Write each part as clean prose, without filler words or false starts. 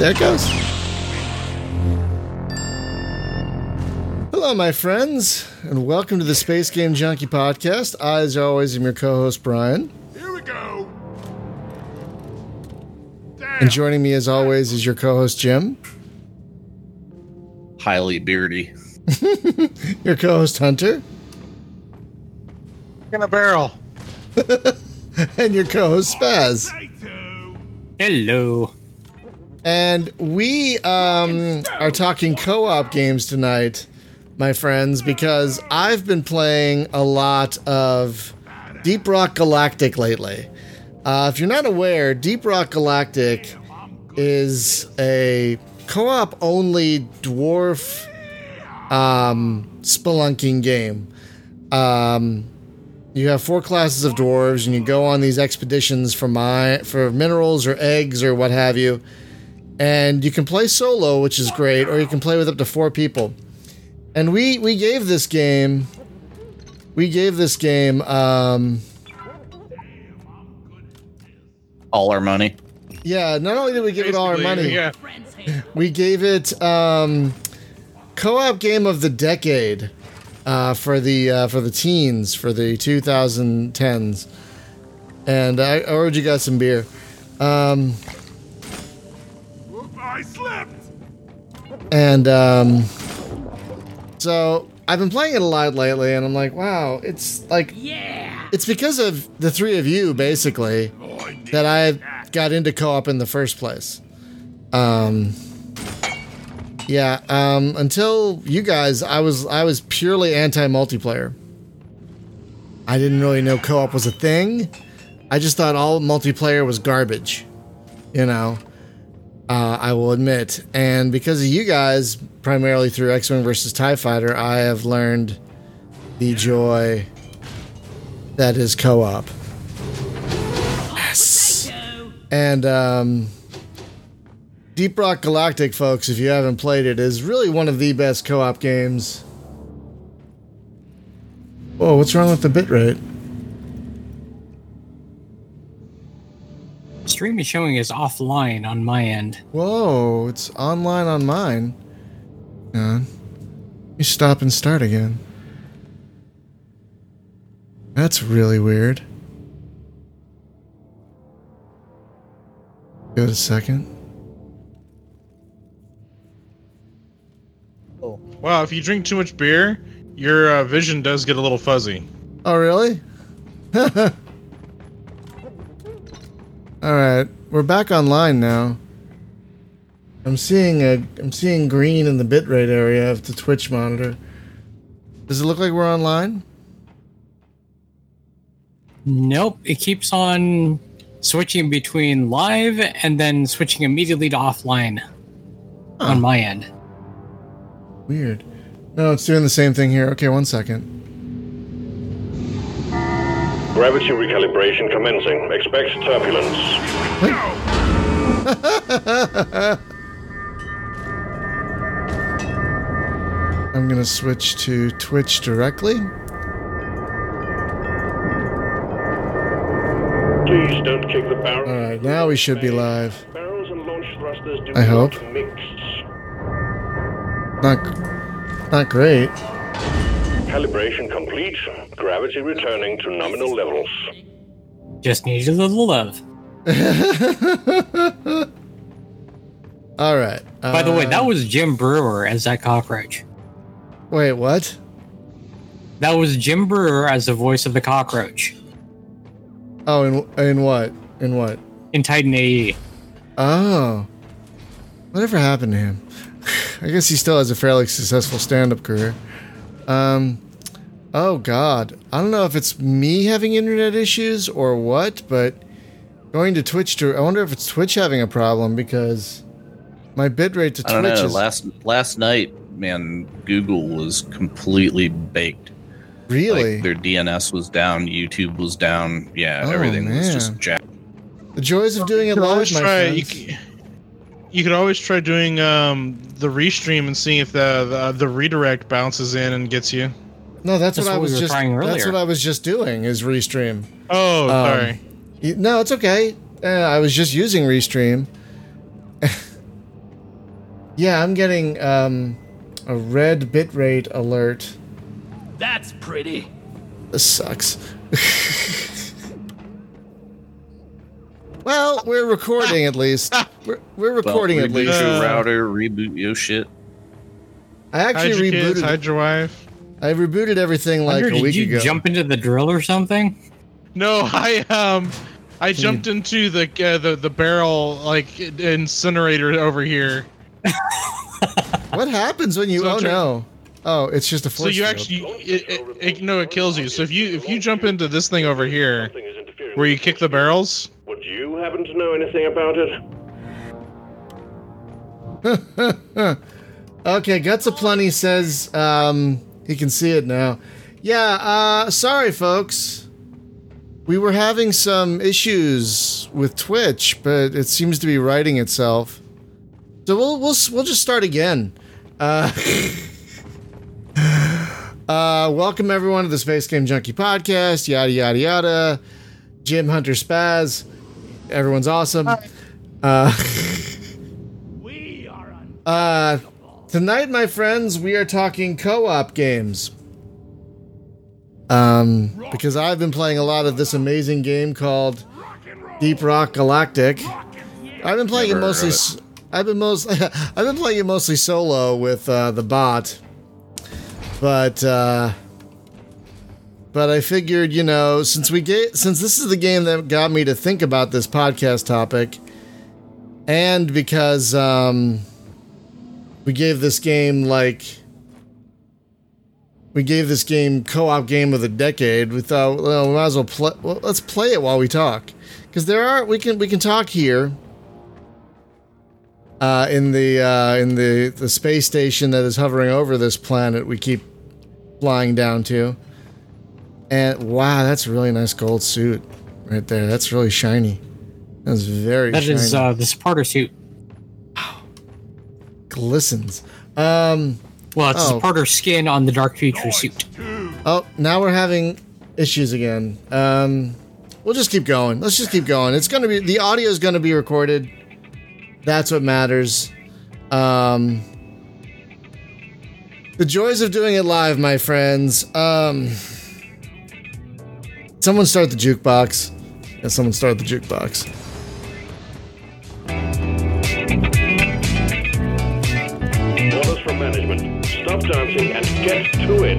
There it goes. Hello, my friends, and welcome to the Space Game Junkie podcast. I, as always, am your co-host, Brian. Here we go. Damn. And joining me, as always, is your co-host, Jim. Highly beardy. Your co-host, Hunter. In a barrel. And your co-host, Spaz. Hello. And we are talking co-op games tonight, my friends, because I've been playing a lot of Deep Rock Galactic lately. If you're not aware, Deep Rock Galactic is a co-op-only dwarf spelunking game. You have four classes of dwarves, and you go on these expeditions for minerals or eggs or what have you. And you can play solo, which is great, or you can play with up to four people. And we gave this game all our money. Yeah, not only did we give it all our money, yeah. We gave it co-op game of the decade for the teens, for the 2010s. And I ordered you guys some beer. I slept. And so I've been playing it a lot lately, and I'm like, wow, it's like, yeah, it's because of the three of you basically that I got into co-op in the first place. Until you guys, I was purely anti-multiplayer. I didn't really know co-op was a thing. I just thought all multiplayer was garbage, you know. I will admit, and because of you guys, primarily through X-Wing vs. TIE Fighter, I have learned the joy that is co-op. Yes! And Deep Rock Galactic, folks, if you haven't played it, is really one of the best co-op games. Whoa, what's wrong with the bitrate? Stream is showing is offline on my end. Whoa, it's online on mine. Hang on. You stop and start again. That's really weird. Give it a second. Oh. Wow, if you drink too much beer, your vision does get a little fuzzy. Oh, really? Alright, we're back online now. I'm seeing green in the bitrate area of the Twitch monitor. Does it look like we're online? Nope, it keeps on switching between live and then switching immediately to offline on my end. Weird. No, it's doing the same thing here. Okay, one second. Gravity recalibration commencing. Expect turbulence. I'm going to switch to Twitch directly. Please don't kick the barrel. All right, now we should be live. Barrels and launch thrusters do I hope. Mix. Not great. Calibration complete. Gravity returning to nominal levels. Just need a little love. All right. By the way, that was Jim Brewer as that cockroach. Wait, what? That was Jim Brewer as the voice of the cockroach. Oh, in what? In what? In Titan AE. Oh. Whatever happened to him? I guess he still has a fairly successful stand-up career. Oh God, I don't know if it's me having internet issues or what, but going to Twitch I wonder if it's Twitch having a problem because my bitrate to Twitch I don't know. Is last night, man, Google was completely baked. Really? Like, their DNS was down, YouTube was down, yeah, everything was just jacked. The joys of doing it live, my friends. You could always try doing the restream and seeing if the redirect bounces in and gets you. No, that's what I was just doing is restream. Oh, sorry. No, it's okay. I was just using restream. Yeah, I'm getting a red bitrate alert. That's pretty. This sucks. Well, we're recording at least. We're recording at least. Reboot your router, reboot your shit. I actually hide your rebooted. Kids, hide your wife. I rebooted everything like a week ago. Did you jump into the drill or something? No, I jumped into the barrel like incinerator over here. What happens when you? So no! Oh, it's just a force. So you it kills you. So if you jump into this thing over here, where you kick the barrels. Would you happen to know anything about it? Okay, Guts Aplenty says he can see it now. Yeah, sorry folks. We were having some issues with Twitch, but it seems to be righting itself. So we'll just start again. Welcome everyone to the Space Game Junkie podcast. Yada yada yada. Jim Hunter Spaz. Everyone's awesome. We are tonight, my friends, we are talking co-op games. Because I've been playing a lot of this amazing game called Deep Rock Galactic. I've been playing it mostly solo with the bot. But I figured, you know, since this is the game that got me to think about this podcast topic, and because we gave this game co-op game of the decade, we thought, well, we might as well let's play it while we talk, because we can talk here in the space station that is hovering over this planet we keep flying down to. And wow, that's a really nice gold suit right there. That's really shiny. That's very shiny. That is the Sparta suit. Wow. Glistens. Well, it's the Sparta skin on the Dark Future suit. Oh, now we're having issues again. We'll just keep going. Let's just keep going. It's going to be... The audio is going to be recorded. That's what matters. The joys of doing it live, my friends. Someone start the jukebox. Yeah, someone start the jukebox. Orders from management. Stop dancing and get to it.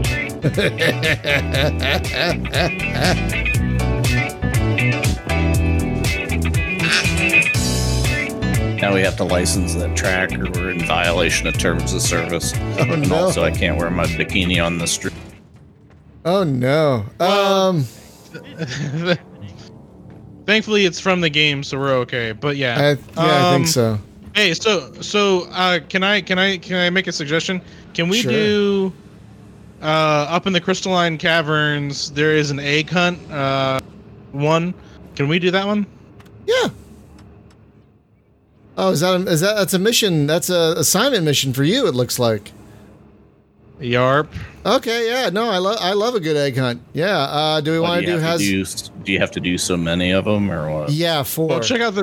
Now we have to license that track or we're in violation of terms of service. Oh, no. And also I can't wear my bikini on the street. Oh, no. Thankfully, it's from the game, so we're okay. But yeah, I think so. Hey, so can I make a suggestion? Can we do up in the Crystalline Caverns? There is an egg hunt one. Can we do that one? Yeah. Oh, that's a mission? That's a assignment mission for you. It looks like. Yarp. Okay, yeah, no, I love a good egg hunt. Yeah, do we want to do do you have to do so many of them or what? Yeah, 4. Well, check out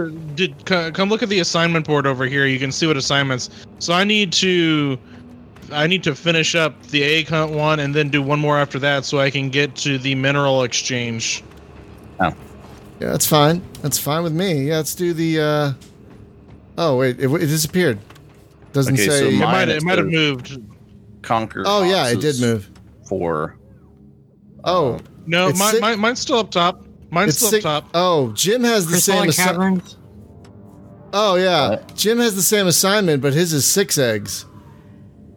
come look at the assignment board over here. You can see what assignments. So I need to finish up the egg hunt one and then do one more after that so I can get to the mineral exchange. Oh. Yeah, that's fine. That's fine with me. Yeah, let's do the Oh, wait, it disappeared. Doesn't say. So it might have moved. Conquer. Oh yeah, it did move. 4. Oh no, mine's still up top. Oh, Jim has the same assignment. Oh yeah, Jim has the same assignment, but his is 6 eggs.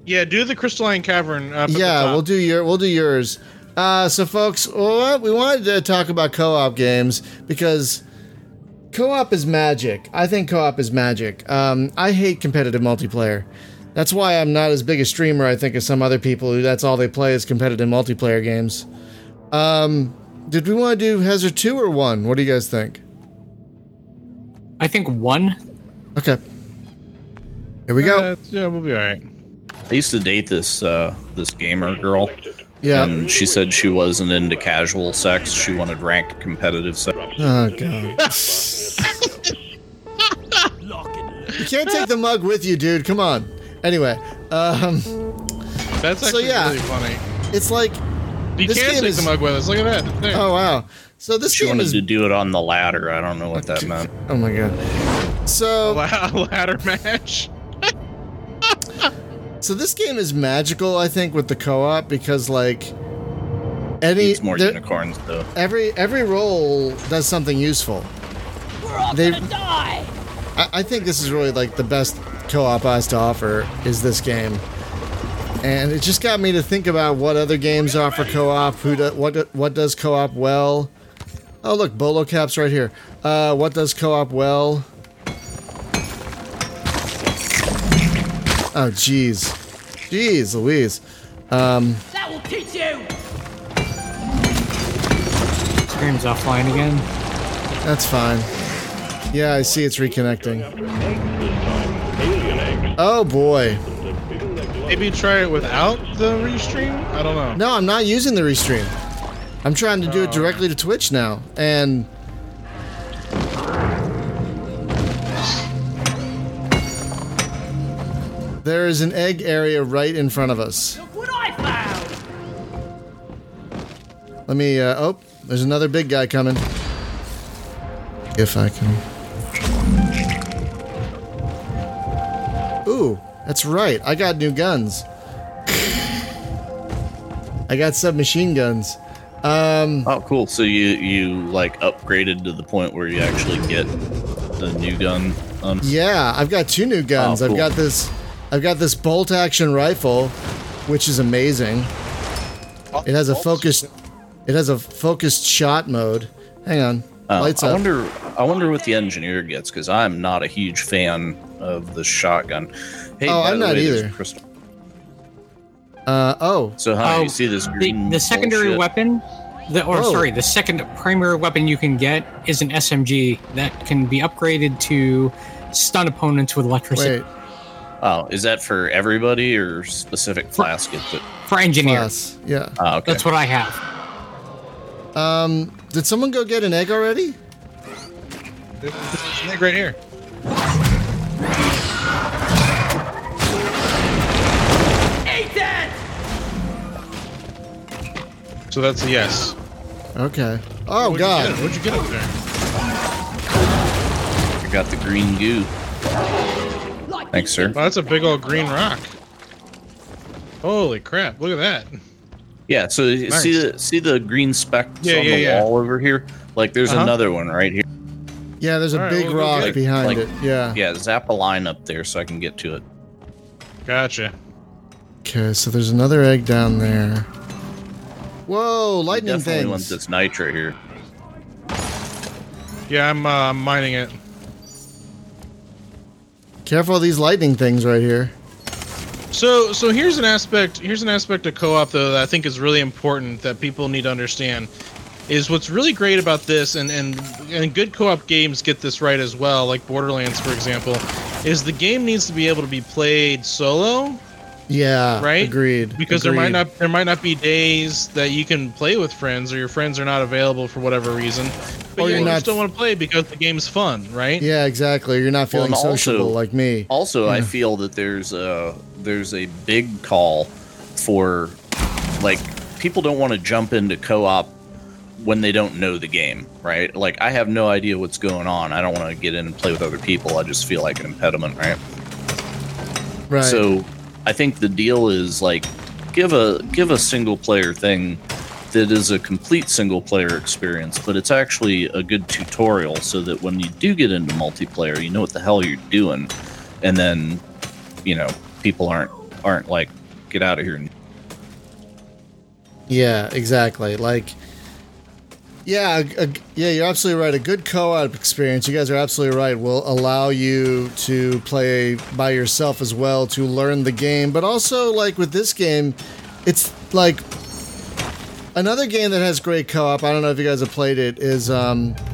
Yeah, do the Crystalline Cavern. Yeah, we'll do yours. So folks, we wanted to talk about co-op games because co-op is magic. I think co-op is magic. I hate competitive multiplayer. That's why I'm not as big a streamer, I think, as some other people who that's all they play is competitive multiplayer games. Did we want to do Hazard 2 or 1? What do you guys think? I think 1. Okay. Here we go. Yeah, we'll be all right. I used to date this gamer girl. Yeah. And she said she wasn't into casual sex. She wanted ranked competitive sex. Oh, God. You can't take the mug with you, dude. Come on. Anyway, that's actually really funny. It's like you this can't game take is, the mug with us. Look at that. There. Oh wow! So this she game wanted is, to do it on the ladder. I don't know what that meant. Oh my god! So ladder match. So this game is magical, I think, with the co-op because like. It's more unicorns, though. Every role does something useful. We're all gonna die! I think this is really, like, the best co-op has to offer is this game. And it just got me to think about what other games offer co-op, what does co-op well. Oh, look, bolo caps right here. What does co-op well? Oh, jeez. Jeez Louise. That will teach you! Stream's offline again. That's fine. Yeah, I see it's reconnecting. Oh boy. Maybe try it without the restream? I don't know. No, I'm not using the restream. I'm trying to do it directly to Twitch now. And there is an egg area right in front of us. Look what I found! Let me, oh. There's another big guy coming. If I can. Ooh, that's right. I got new guns. I got submachine guns. Oh, cool. So you like upgraded to the point where you actually get the new gun. Yeah, I've got two new guns. Oh, cool. I've got this bolt action rifle, which is amazing. It has a focused. It has a focused shot mode. Hang on. Lights up. I wonder what the engineer gets, because I'm not a huge fan of the shotgun. Hey, oh, I'm not either. Crystal. Oh. So how do you see this green the secondary bullshit? Weapon? The second primary weapon you can get is an SMG that can be upgraded to stun opponents with electricity. Wait. Oh, is that for everybody or specific class? For engineers. Yeah. Oh, okay. That's what I have. Did someone go get an egg already? There's an egg right here. Eat that! So that's a yes. Okay. Oh, what'd God. What'd you get up there? I got the green goo. Thanks, sir. Well, that's a big old green rock. Holy crap, look at that. Yeah, so nice. see the green specks on the wall over here? Like, there's another one right here. Yeah, there's a big rock behind it. Yeah. Yeah, zap a line up there so I can get to it. Gotcha. Okay, so there's another egg down there. Whoa, lightning things. Definitely want this nitro here. Yeah, I'm mining it. Careful of these lightning things right here. So here's an aspect of co-op though that I think is really important that people need to understand is what's really great about this and good co-op games get this right as well, like Borderlands for example, is the game needs to be able to be played solo. Yeah. Right? Agreed. Because there might not be days that you can play with friends or your friends are not available for whatever reason. But you still want to play because the game's fun, right? Yeah, exactly. You're not feeling sociable like me. Also, I feel that there's a big call for like people don't want to jump into co-op when they don't know the game, right? Like I have no idea what's going on. I don't want to get in and play with other people. I just feel like an impediment, right? Right. So I think the deal is like give a single player thing that is a complete single player experience, but it's actually a good tutorial so that when you do get into multiplayer, you know what the hell you're doing, and then you know people aren't like get out of here. Yeah, exactly. Like yeah, you're absolutely right. A good co-op experience, you guys are absolutely right, will allow you to play by yourself as well to learn the game. But also, like with this game, it's like another game that has great co-op. I don't know if you guys have played it. Is Plants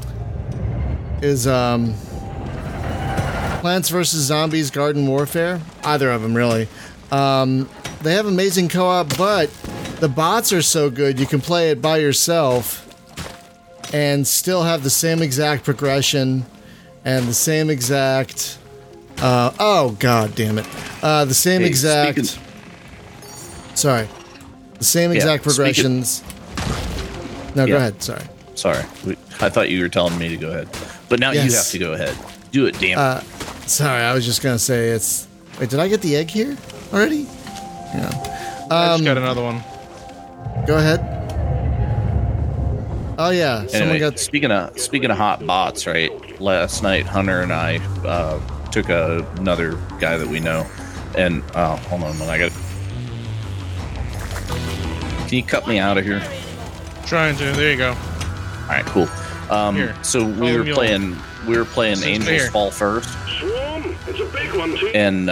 vs. Zombies Garden Warfare? Either of them, really. They have amazing co-op, but the bots are so good you can play it by yourself and still have the same exact progression and the same exact Oh, God damn it. The same exact... Sorry. The same exact progressions. No, go ahead. Sorry. I thought you were telling me to go ahead. But now you have to go ahead. Do it, damn it. Sorry, I was just going to say it's... Wait, did I get the egg here already? Yeah. I just got another one. Go ahead. Oh yeah, someone got. Speaking of hot bots, right? Last night, Hunter and I took another guy that we know, and hold on a minute, Can you cut me out of here? Trying to. There you go. All right, cool. So we were playing Angels Fall First. It's a big one too. And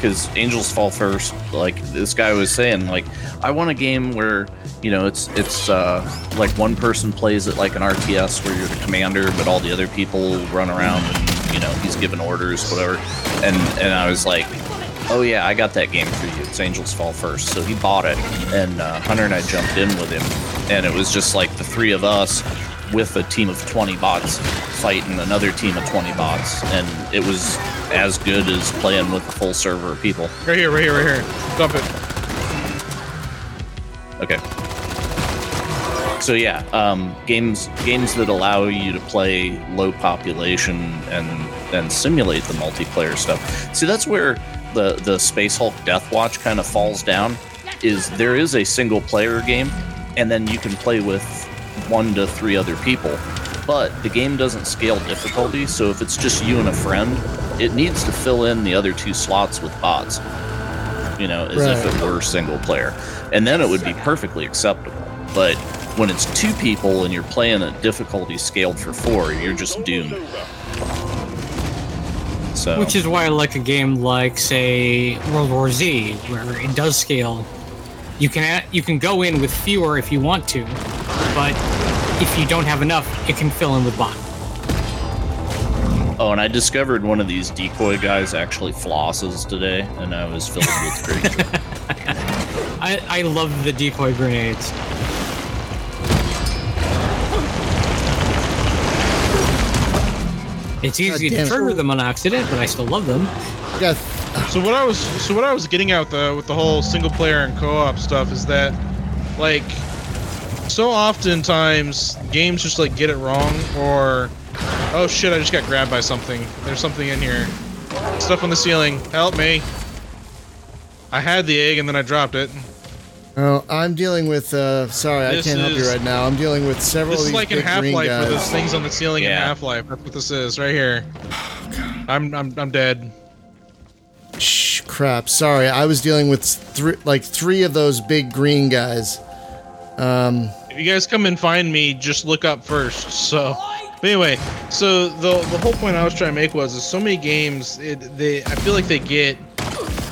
because Angels Fall First, like this guy was saying, like I want a game where. You know, it's like one person plays it like an RTS where you're the commander, but all the other people run around and, you know, he's giving orders, whatever. And I was like, oh, yeah, I got that game for you. It's Angels Fall First. So he bought it, and Hunter and I jumped in with him. And it was just like the three of us with a team of 20 bots fighting another team of 20 bots. And it was as good as playing with a full server of people. Right here. Dump it. Okay. So yeah, games that allow you to play low population and simulate the multiplayer stuff. See, that's where the Space Hulk Death Watch kind of falls down. Is there is a single player game, and then you can play with 1 to 3 other people, but the game doesn't scale difficulty. So if it's just you and a friend, it needs to fill in the other 2 slots with bots. You know, as if it were single player, and then it would be perfectly acceptable. But when it's 2 people and you're playing a difficulty scaled for 4, you're just doomed. So. Which is why I like a game like, say, World War Z, where it does scale. You can go in with fewer if you want to, but if you don't have enough, it can fill in with bot. Oh, and I discovered one of these decoy guys actually flosses today, and I was filled with great joy. I love the decoy grenades. It's easy to trigger them on accident, but I still love them. Yes. So what I was getting at though with the whole single player and co-op stuff is that, like, so oftentimes games just like get it wrong or, oh shit, I just got grabbed by something. There's something in here. Stuff on the ceiling. Help me. I had the egg and then I dropped it. Oh, I'm dealing with, I can't help you right now. I'm dealing with several of these big green guys. This is like in Half-Life where there's things on the ceiling in Half-Life. That's what this is, right here. I'm dead. Shh, crap. Sorry, I was dealing with three of those big green guys. If you guys come and find me, just look up first, so... But anyway, so the whole point I was trying to make was so many games, I feel like they get...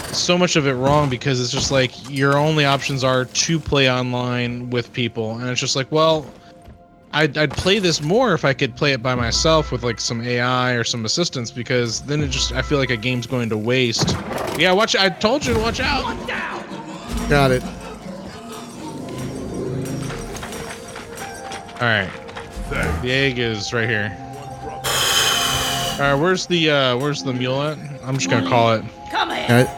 so much of it wrong because it's just like your only options are to play online with people, and it's just like, well, I'd play this more if I could play it by myself with like some AI or some assistance, because then it just I feel like a game's going to waste. Yeah, watch! I told you to watch out. Got it. All right, the egg is right here. All right, where's the mule at? I'm just gonna call it. Come here.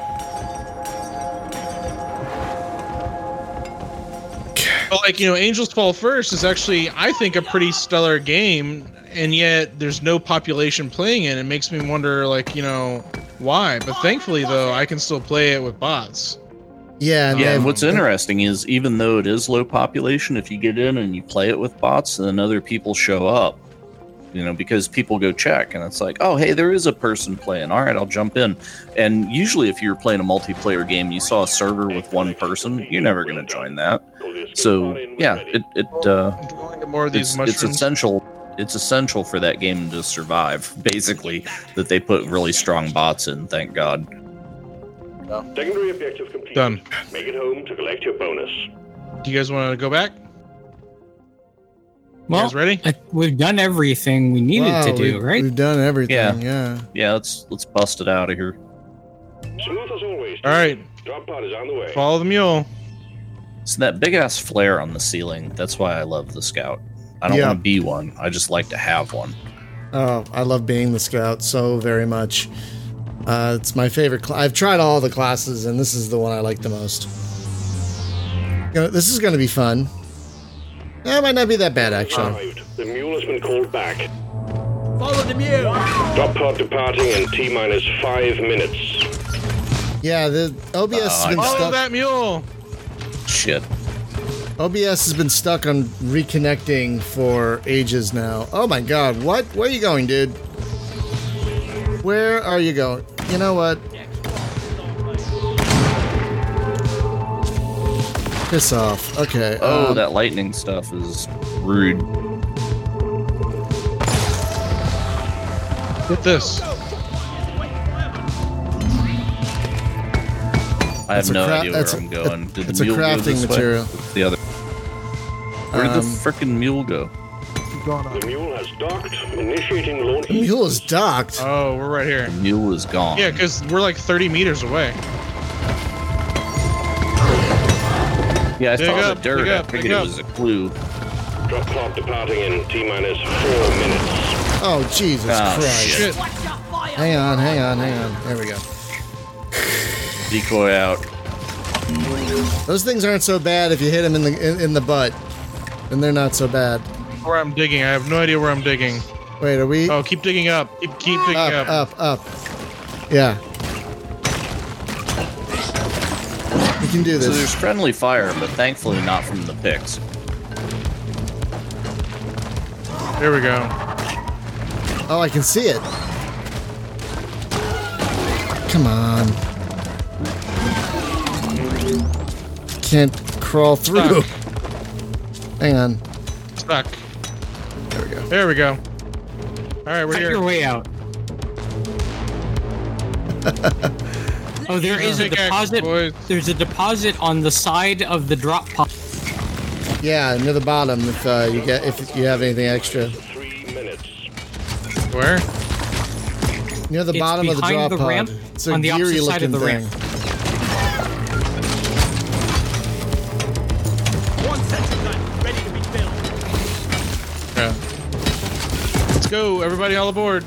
But like, you know, Angels Fall First is actually, I think, a pretty stellar game, and yet there's no population playing it. It makes me wonder, like, you know, why? But thankfully, though, I can still play it with bots. Yeah. Yeah. And what's interesting is, even though it is low population, if you get in and you play it with bots, then other people show up. You know, because people go check, and it's like, oh, hey, there is a person playing. All right, I'll jump in. And usually if you're playing a multiplayer game, you saw a server with one person, you're never going to join that. So, yeah, it's essential for that game to survive, basically, that they put really strong bots in, thank God. Secondary objective complete. Done. Make it home to collect your bonus. Do you guys want to go back? Well, guys ready? We've done everything we needed to do, right? We've done everything, yeah. Yeah, let's bust it out of here. Smooth as always. All right. Drop pod is on the way. Follow the mule. So that big-ass flare on the ceiling, that's why I love the scout. I don't want to be one. I just like to have one. Oh, I love being the scout so very much. It's my favorite class. I've tried all the classes, and this is the one I like the most. This is going to be fun. That might not be that bad, actually. The mule has been called back. Follow the mule! Drop pod departing in T-minus 5 minutes. Yeah, the OBS has been stuck. Follow that mule! Shit. OBS has been stuck on reconnecting for ages now. Oh my god, what? Where are you going, dude? Where are you going? You know what? Piss off. Okay. Oh, that lightning stuff is rude. Get this. I have no idea where I'm going. Did the mule go this way? The other. Where did the frickin' mule go? The mule has docked. Initiating launch. The mule is docked? Oh, we're right here. The mule is gone. Yeah, because we're like 30 meters away. Yeah, I saw the dirt. I figured it was a clue. Drop clock departing in T-minus 4 minutes. Oh, Jesus Christ. Shit. Hang on. There we go. Decoy out. Those things aren't so bad if you hit them in the butt. And they're not so bad. Where I'm digging. I have no idea where I'm digging. Wait, are we? Oh, keep digging up. Keep digging up. Up. Yeah. We can do this. So there's friendly fire, but thankfully not from the picks. There we go. Oh, I can see it. Come on. Can't crawl through. Stuck. Hang on. Stuck. There we go. Alright, we're here. Your way out. Oh, there is a deposit. There's a deposit on the side of the drop pod. Yeah, near the bottom if you have anything extra. Where? Near the bottom of the drop pod. It's a geary looking thing. Let's go, everybody, all aboard.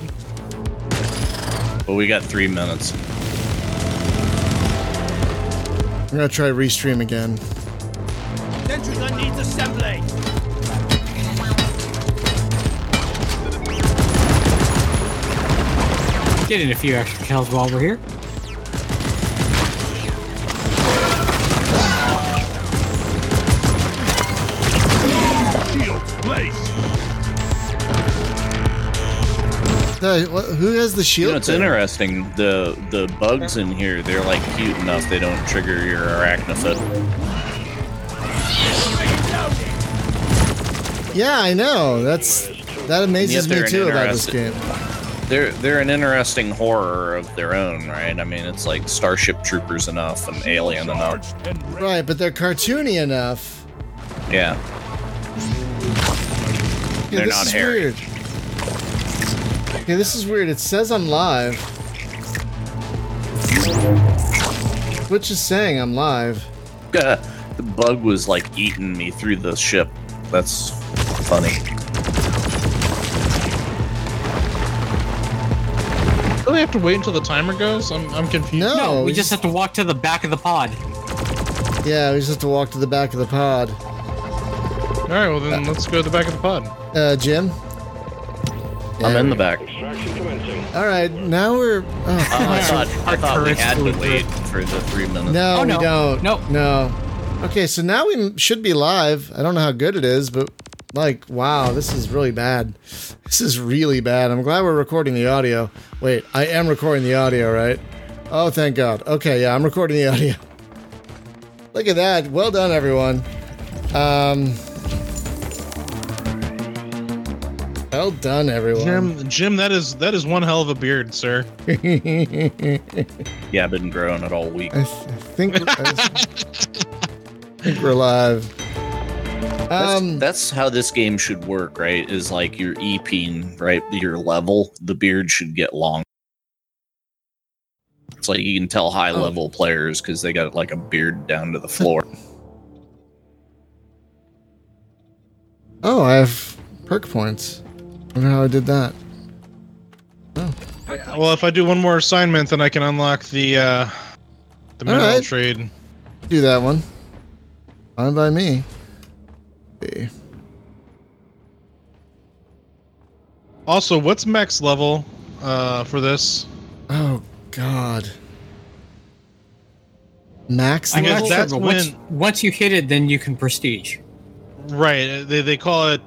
Well, we got 3 minutes. I'm gonna try restream again. Sentries on needs assembly. Get in a few extra kills while we're here. Who has the shield? You know, it's interesting. The bugs in here, they're like cute enough they don't trigger your arachnophobe. Yeah, I know. That amazes me too about this game. They're an interesting horror of their own, right? I mean, it's like Starship Troopers enough and Alien enough. Right, but they're cartoony enough. Yeah. They're not hairy. Okay, this is weird. It says I'm live. Twitch is saying I'm live. The bug was like eating me through the ship. That's funny. Do we have to wait until the timer goes? I'm confused. No, we just have to walk to the back of the pod. Yeah, we just have to walk to the back of the pod. All right, well then let's go to the back of the pod. Jim? I'm in the back. Alright, now we're... Oh, I thought we had to wait for the 3 minutes. No, we don't. Nope. No. Okay, so now we should be live. I don't know how good it is, but, like, wow, this is really bad. This is really bad. I'm glad we're recording the audio. Wait, I am recording the audio, right? Oh, thank God. Okay, yeah, I'm recording the audio. Look at that. Well done, everyone. Well done, everyone. Jim, that is one hell of a beard, sir. Yeah, I've been growing it all week. I think we're live. That's how this game should work, right? Is like your EPing, right? Your level, the beard should get long. It's like you can tell high-level players because they got like a beard down to the floor. Oh, I have perk points. I don't know how I did that. Oh. Well, if I do one more assignment, then I can unlock the mineral trade. Do that one. Fine by me. Okay. Also, what's max level for this? Oh God. Max level? I guess that's when... once you hit it, then you can prestige. Right. They call it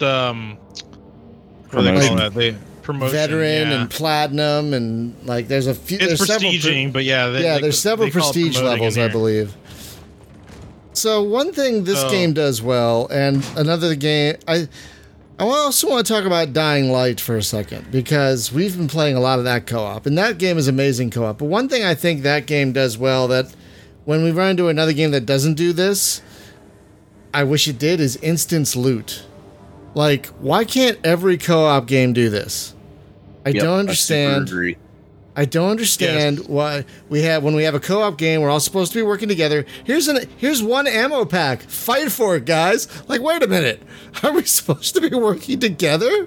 promotion. Veteran and platinum and like there's a few. It's prestiging, but yeah. There's several prestige levels, I believe. So one thing this game does well, and another game I also want to talk about Dying Light for a second, because we've been playing a lot of that co-op, and that game is amazing co-op. But one thing I think that game does well that when we run into another game that doesn't do this, I wish it did, is instance loot. Like, why can't every co-op game do this? I don't understand. I super agree. I don't understand why we have when we have a co-op game, we're all supposed to be working together. Here's one ammo pack. Fight for it, guys. Like, wait a minute. Are we supposed to be working together?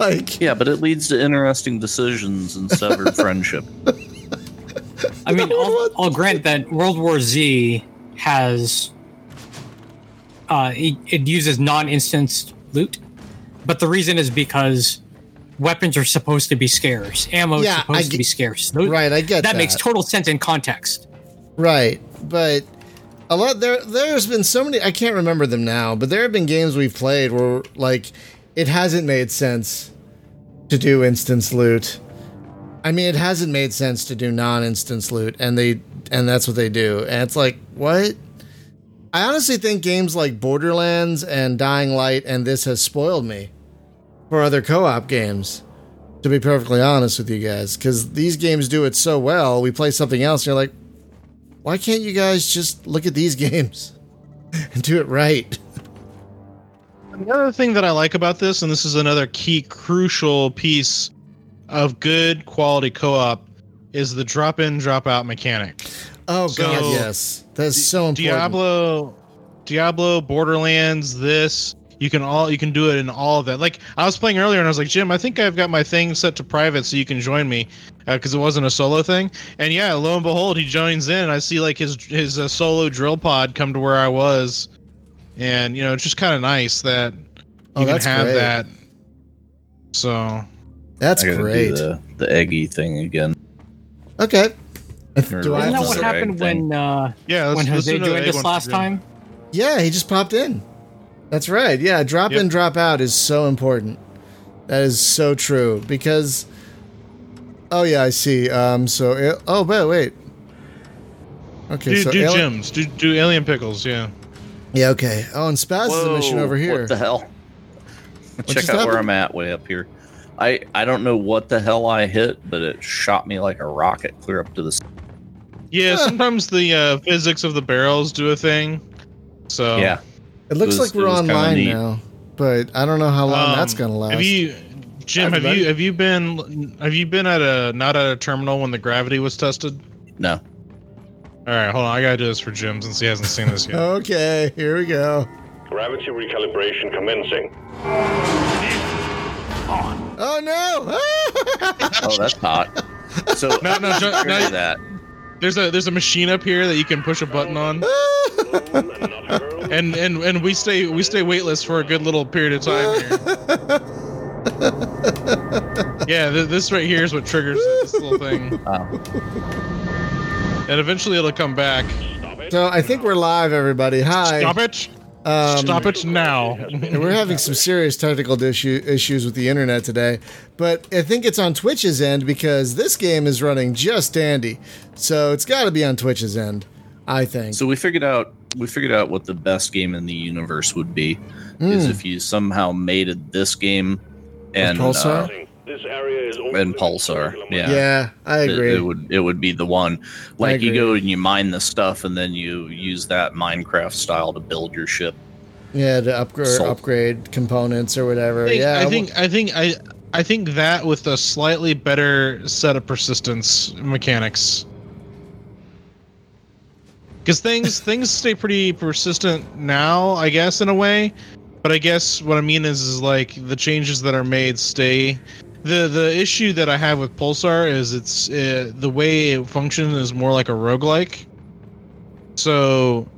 Like, yeah, but it leads to interesting decisions and severed friendship. I mean, I'll grant that World War Z has it uses non-instanced loot, but the reason is because weapons are supposed to be scarce. Ammo is supposed to be scarce. Right, I get that. That makes total sense in context. Right, but a lot there's been so many, I can't remember them now, but there have been games we've played where, like, it hasn't made sense to do instance loot. I mean, it hasn't made sense to do non-instance loot, and that's what they do. And it's like, what? I honestly think games like Borderlands and Dying Light and this has spoiled me for other co-op games, to be perfectly honest with you guys, because these games do it so well. We play something else and you're like, why can't you guys just look at these games and do it right? Another thing that I like about this, and this is another key crucial piece of good quality co-op, is the drop-in, drop-out mechanic. Oh, so God, yes. That's so important. Diablo, Borderlands, this... You can do it in all of that. Like, I was playing earlier and I was like, Jim, I think I've got my thing set to private so you can join me, because it wasn't a solo thing. And yeah, lo and behold, he joins in. And I see like his solo drill pod come to where I was, and you know, it's just kind of nice that you can have that. So that's great. Do the eggy thing again. Okay. Do I know what happened when Jose joined us last time? Yeah, he just popped in. That's right. Yeah, drop in, drop out is so important. That is so true because. Oh yeah, I see. So oh, but wait. Okay. Gyms. Do alien pickles. Yeah. Yeah. Okay. Oh, and Spaz is a mission over here. What the hell? Check out where I'm at. Way up here. I don't know what the hell I hit, but it shot me like a rocket clear up to the. Yeah. Sometimes the physics of the barrels do a thing. So. Yeah. It looks like we're online now, but I don't know how long that's going to last. Have you been at a terminal when the gravity was tested? No. All right, hold on. I got to do this for Jim since he hasn't seen this yet. Okay, here we go. Gravity recalibration commencing. On. Oh no! Oh, that's hot. So no, that. There's a machine up here that you can push a button on. And we stay weightless for a good little period of time here. Yeah, this right here is what triggers this little thing. Wow. And eventually it'll come back. So I think we're live, everybody. Hi. Stop it. Stop it now. We're having some serious technical issues with the internet today, but I think it's on Twitch's end because this game is running just dandy. So it's got to be on Twitch's end, I think. So we figured out what the best game in the universe would be is if you somehow mated this game and Pulsar. This area is and Pulsar. Yeah. Yeah, I agree. It would be the one. Like, you go and you mine the stuff and then you use that Minecraft style to build your ship. Yeah, to upgrade components or whatever. I think that with a slightly better set of persistence mechanics. Because things stay pretty persistent now, I guess, in a way. But I guess what I mean is like the changes that are made stay. The issue that I have with Pulsar is it's the way it functions is more like a roguelike. So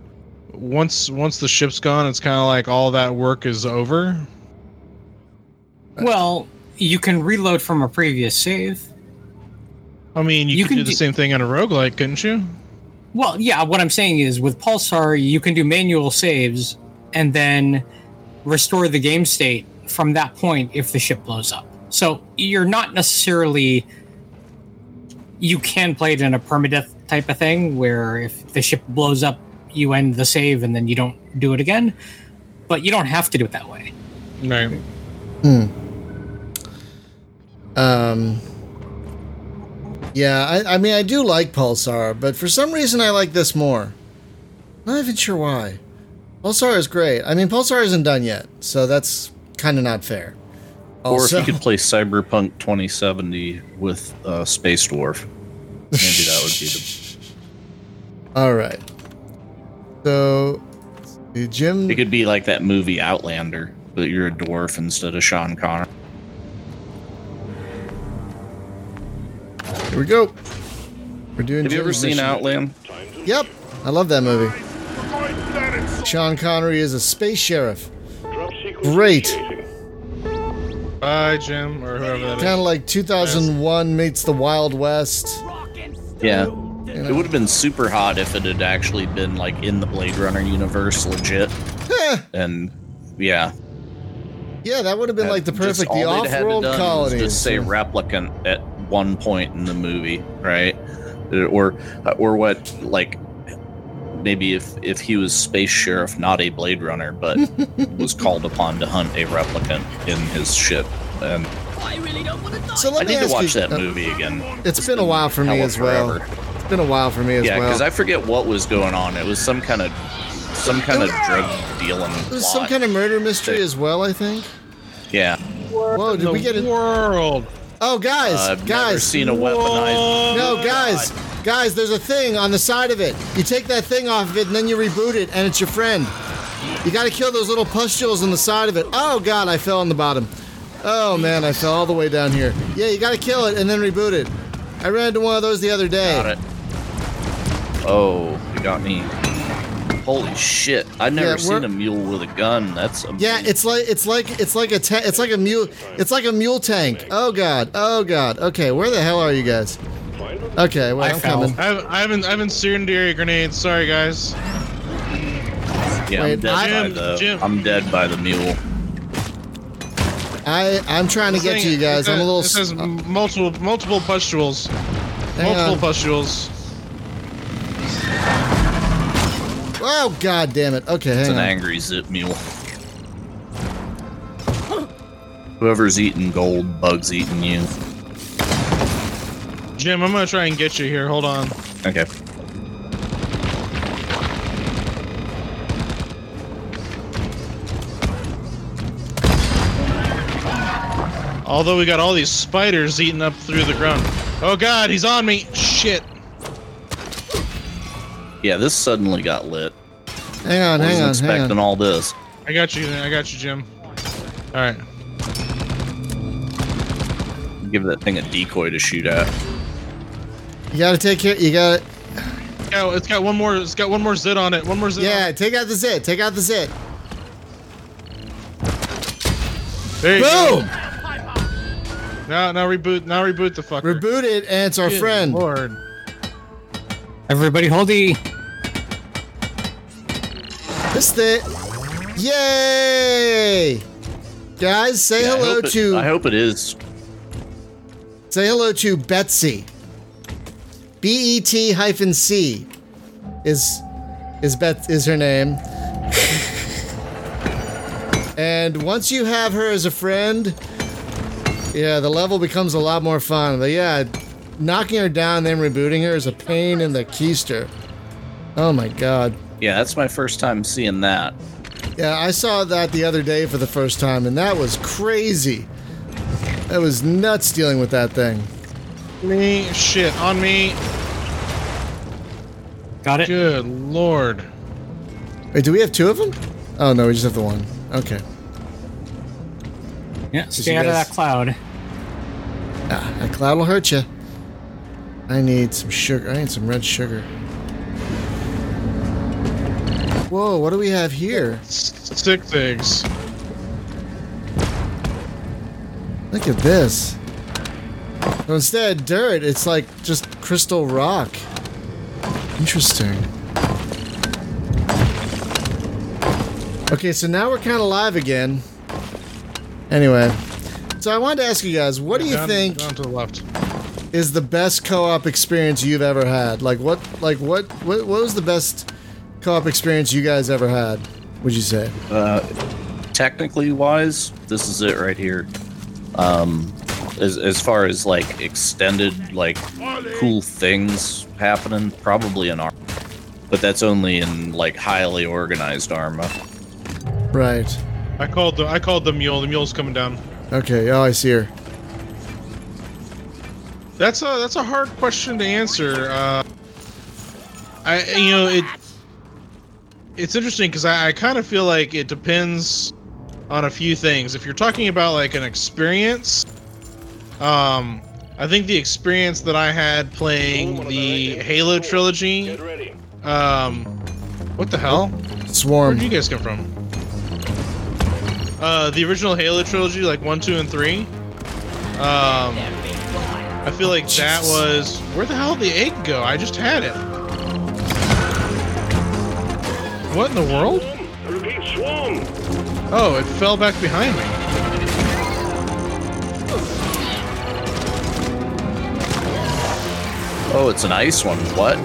once the ship's gone, it's kind of like all that work is over. Well, you can reload from a previous save. I mean, you could do the same thing on a roguelike, couldn't you? Well, yeah, what I'm saying is with Pulsar, you can do manual saves and then restore the game state from that point if the ship blows up. So you're not necessarily... You can play it in a permadeath type of thing where if the ship blows up, you end the save and then you don't do it again. But you don't have to do it that way. Right. Yeah, I mean, I do like Pulsar, but for some reason I like this more. Not even sure why. Pulsar is great. I mean, Pulsar isn't done yet, so that's kind of not fair. Also, or if you could play Cyberpunk 2070 with Space Dwarf. Maybe that would be the... All right. So, Jim... It could be like that movie Outlander, but you're a dwarf instead of Sean Connery. Here we go. We're doing. Have you ever seen Outland? Yep. I love that movie. Sean Connery is a space sheriff. Great. Bye, Jim, or whoever that is. Kind of like 2001 meets the Wild West. Yeah. You know? It would have been super hot if it had actually been like in the Blade Runner universe, legit. And yeah. Yeah, that would have been like the perfect, the off-world colony. Just say replicant at one point in the movie, right? Or what, like, maybe if he was space sheriff, not a Blade Runner, but was called upon to hunt a replicant in his ship. And I really don't want to die. So I need to watch that movie again. It's been a while for me as well. It's been a while for me as well. Yeah, because I forget what was going on. It was some kind of drug dealing plot. It was some kind of murder mystery as well, I think. Yeah. Whoa, did we get it? World. Oh, guys, I've never seen a weaponized. No, guys, there's a thing on the side of it. You take that thing off of it, and then you reboot it, and it's your friend. You got to kill those little pustules on the side of it. Oh, God, I fell on the bottom. Oh, man, I fell all the way down here. Yeah, you got to kill it and then reboot it. I ran into one of those the other day. Got it. Oh, you got me. Holy shit! I've never seen a mule with a gun. That's amazing. Yeah. It's like a mule tank. Oh god. Okay, where the hell are you guys? Okay, well I'm coming. I've incendiary grenades. Sorry guys. Yeah, wait, I'm dead by the mule. I'm trying to get to you guys. I'm a little. This has multiple pustules. Hang on. Oh, god damn it. Okay, hang on. It's an angry zip mule. Whoever's eating gold, bugs eating you. Jim, I'm gonna try and get you here. Hold on. Okay. Although we got all these spiders eating up through the ground. Oh, god, he's on me. Shit. Yeah, this suddenly got lit. Hang on. Expecting all this. I got you, Jim. All right. Give that thing a decoy to shoot at. You gotta take care. You got it. Oh, it's got one more. It's got one more zit on it. One more zit. Yeah, take out the zit. There you go. Boom. Now reboot. Now reboot the fucker. Reboot it, and it's our friend. Lord. Everybody, holdy. This thing. Yay! Guys, say hello to... I hope it is. Say hello to Betsy. BET-C is her name. And once you have her as a friend, yeah, the level becomes a lot more fun. But yeah... Knocking her down, then rebooting her is a pain in the keister. Oh my god. Yeah, that's my first time seeing that. Yeah, I saw that the other day for the first time, and that was crazy. That was nuts dealing with that thing. Me, shit, on me. Got it. Good lord. Wait, do we have two of them? Oh no, we just have the one. Okay. Yeah, stay out of that cloud. Ah, that cloud will hurt you. I need some sugar. I need some red sugar. Whoa, what do we have here? Sick things. Look at this. So instead of dirt, it's like just crystal rock. Interesting. Okay, so now we're kind of live again. Anyway, so I wanted to ask you guys, what do you think down to the left is the best co-op experience you've ever had? Like what was the best co-op experience you guys ever had, would you say? Technically wise, this is it right here. As far as like extended, like cool things happening, probably in Arma, but that's only in like highly organized Arma. Right. I called the mule. The mule's coming down. Okay. Oh, I see her. That's a hard question to answer. It's interesting because I kind of feel like it depends on a few things. If you're talking about like an experience, I think the experience that I had playing the Halo trilogy. What the hell? Swarm. Where'd you guys come from? The original Halo trilogy, like 1, 2, and 3. I feel like that was where the hell did the egg go? I just had it. What in the world? Oh, it fell back behind me. Oh, it's an ice one. What?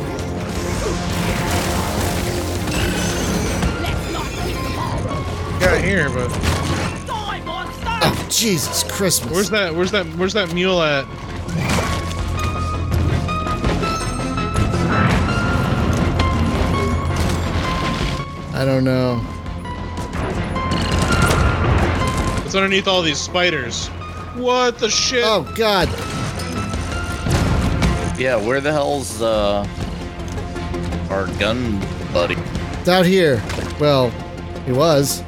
Got it here, but oh, Jesus Christmas! Where's that mule at? I don't know. It's underneath all these spiders. What the shit? Oh God. Yeah, where the hell's our gun buddy? It's out here. Well, he was.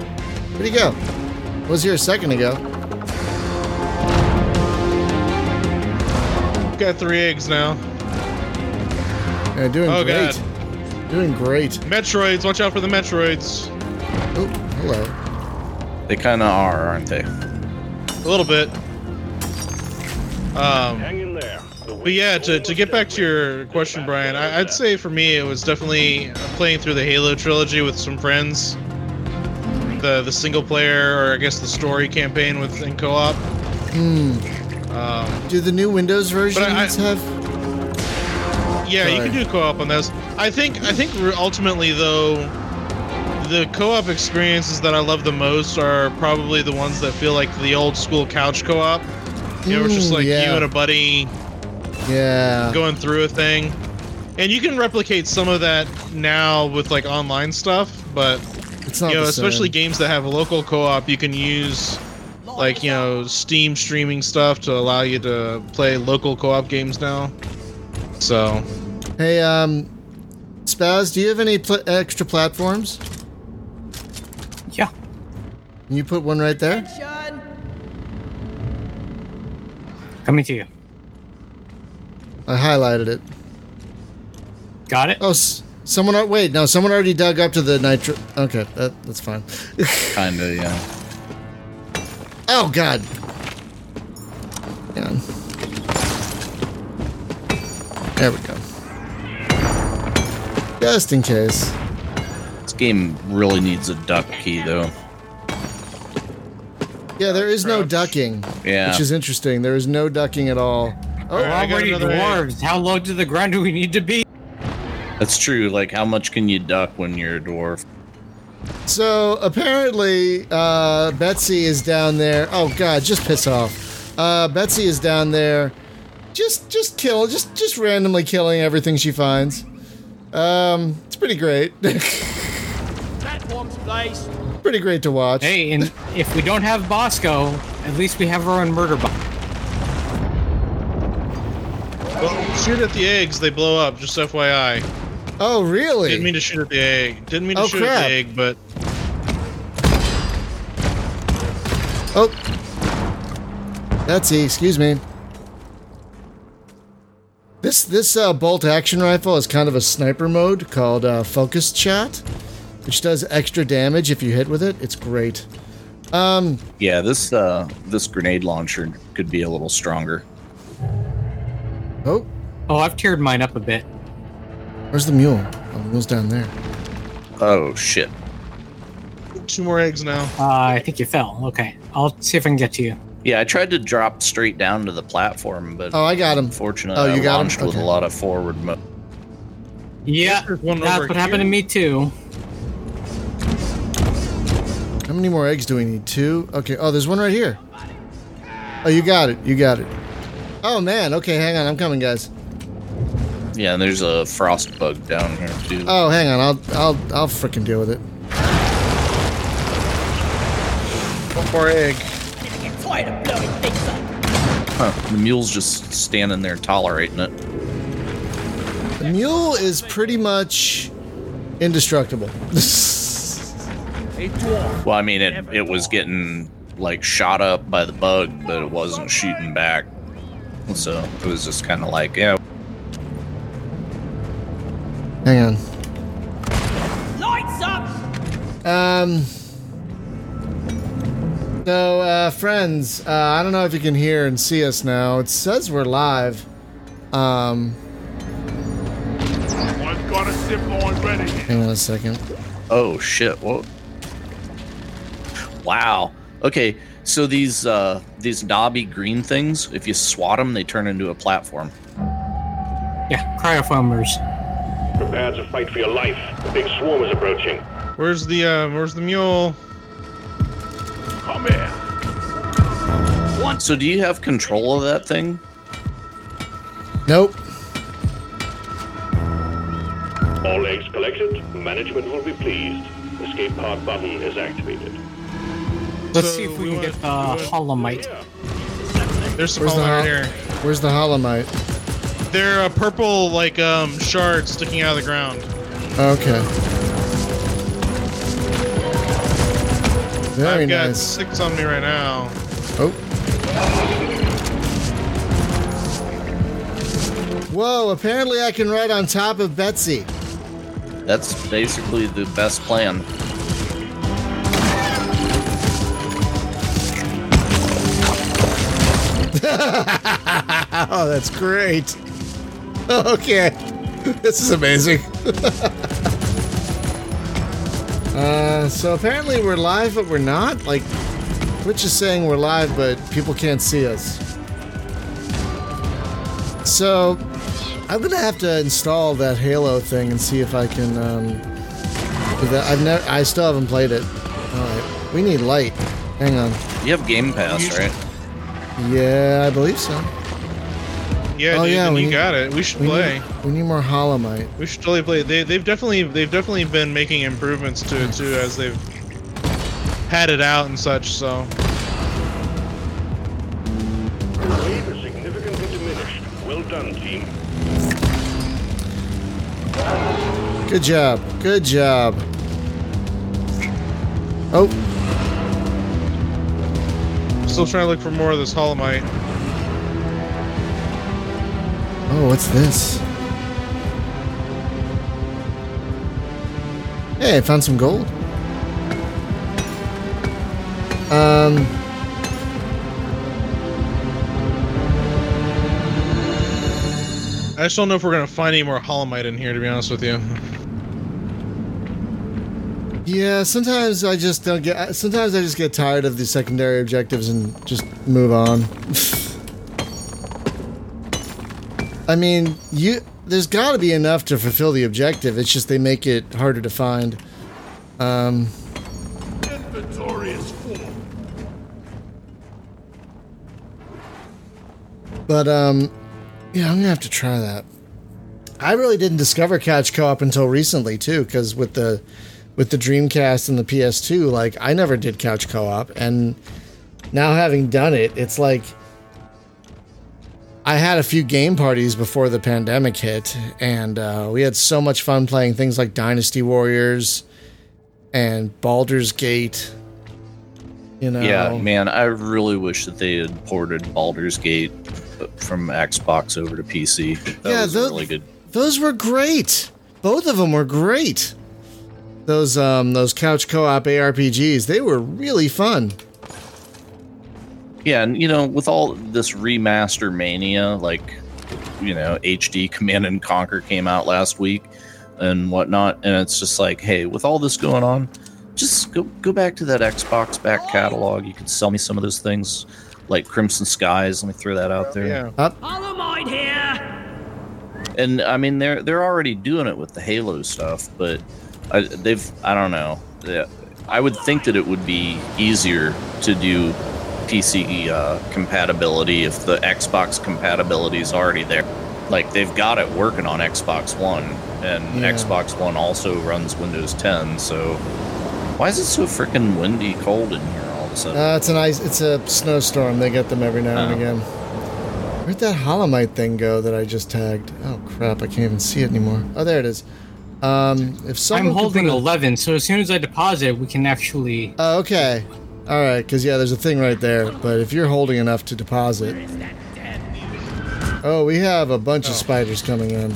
Where'd he go? I was here a second ago. Got 3 eggs now. Yeah, doing great. God. Doing great. Metroids, watch out for the Metroids. Oh, hello. They kind of are, aren't they? A little bit. Hang in there. But yeah, to get back to your question, Brian, I'd say for me it was definitely playing through the Halo trilogy with some friends. The single player, or I guess the story campaign with in co-op. Mm. Do the new Windows versions have? Yeah, sorry. You can do co-op on those. I think ultimately though, the co-op experiences that I love the most are probably the ones that feel like the old school couch co-op. It was just like you and a buddy. Yeah. Going through a thing, and you can replicate some of that now with like online stuff, but. You know, especially games that have a local co-op, you can use, like, you know, Steam streaming stuff to allow you to play local co-op games now. So, hey, Spaz, do you have any extra platforms? Yeah. Can you put one right there? Coming to you. I highlighted it. Got it? Oh. Someone already dug up to the nitro. Okay, that's fine. Kinda, yeah. Oh God. Yeah. There we go. Just in case. This game really needs a duck key, though. Yeah, there is no ducking. Yeah. Which is interesting. There is no ducking at all. Oh, already dwarves. How low to the ground do we need to be? That's true. Like, how much can you duck when you're a dwarf? So, apparently, Betsy is down there. Oh, God, just piss off. Betsy is down there. Just randomly killing everything she finds. It's pretty great. Platform's place. Pretty great to watch. Hey, and if we don't have Bosco, at least we have our own murder bot. Well, shoot at the eggs, they blow up, just FYI. Oh, really? Didn't mean to shoot at the egg. Didn't mean to shoot at the egg, but... Oh. Betsy, excuse me. This bolt action rifle is kind of a sniper mode called focused shot, which does extra damage if you hit with it. It's great. Yeah, this grenade launcher could be a little stronger. Oh, I've teared mine up a bit. Where's the mule? Oh, the mule's down there. Oh shit! 2 more eggs now. I think you fell. Okay, I'll see if I can get to you. Yeah, I tried to drop straight down to the platform, but I got him. Unfortunately, oh, you got him? Okay. With a lot of forward. Yeah, that's what happened to me too. How many more eggs do we need? 2. Okay. Oh, there's one right here. Oh, you got it. You got it. Oh man. Okay, hang on. I'm coming, guys. Yeah, and there's a frost bug down here too. Oh, hang on. I'll freaking deal with it. One more egg. Huh, the mule's just standing there tolerating it. The mule is pretty much indestructible. Well, I mean, it was getting, like, shot up by the bug, but it wasn't shooting back. So it was just kind of like, yeah. Hang on. Lights up! So, friends, I don't know if you can hear and see us now. It says we're live. One's got a sip already. Hang on a second. Oh, shit. Whoa. Wow. Okay, so these knobby green things, if you swat them, they turn into a platform. Yeah, cryofoamers. Prepare to fight for your life. The big swarm is approaching. Where's the mule? Come in. What? So do you have control of that thing? Nope. All eggs collected. Management will be pleased. Escape pod button is activated. Let's see if we can get Holomite. Yeah. There's some right here. Where's the Holomite? They're purple, like, shards sticking out of the ground. Okay. Very I've got nice. 6 on me right now. Oh. Whoa, apparently I can ride on top of Betsy. That's basically the best plan. Oh, that's great. Okay. This is amazing. So apparently we're live, but we're not. Like, Twitch is saying we're live, but people can't see us. So I'm gonna have to install that Halo thing and see if I can. I still haven't played it. All right, we need light. Hang on. You have Game Pass, right? Yeah, I believe so. Yeah, oh, dude, yeah, you got it. We should play. We need more Holomite. We should totally play. They've definitely been making improvements to it too, as they've had it out and such. So. Wave is significantly diminished. Well done, team. Good job. Good job. Oh. Still trying to look for more of this Holomite. Oh, what's this? Hey, I found some gold. I just don't know if we're gonna find any more Holomite in here, to be honest with you. Yeah, sometimes I just get tired of the secondary objectives and just move on. I mean, there's got to be enough to fulfill the objective. It's just they make it harder to find. Inventory is full. But yeah, I'm gonna have to try that. I really didn't discover couch co-op until recently too, because with the Dreamcast and the PS2, like I never did couch co-op, and now having done it, it's like. I had a few game parties before the pandemic hit, and we had so much fun playing things like Dynasty Warriors and Baldur's Gate. You know, yeah, man, I really wish that they had ported Baldur's Gate from Xbox over to PC. That yeah, was those, really good. Those were great. Both of them were great. Those couch co-op ARPGs, they were really fun. Yeah, and you know, with all this remaster mania, like, you know, HD Command and Conquer came out last week and whatnot, and it's just like, hey, with all this going on, just go back to that Xbox back catalog. You can sell me some of those things, like Crimson Skies. Let me throw that out there. Yeah. Hollow Mind here. And I mean, they're already doing it with the Halo stuff, but I don't know. I would think that it would be easier to do PC compatibility if the Xbox compatibility is already there. Like, they've got it working on Xbox One, and Xbox One also runs Windows 10. So why is it so freaking windy, cold in here all of a sudden? It's a snowstorm. They get them every now and again. Where'd that Holomite thing go that I just tagged? Oh crap! I can't even see it anymore. Oh, there it is. If someone I'm holding 11, so as soon as I deposit, we can actually. Oh, okay. All right, because, yeah, there's a thing right there. But if you're holding enough to deposit... Oh, we have a bunch of spiders coming in.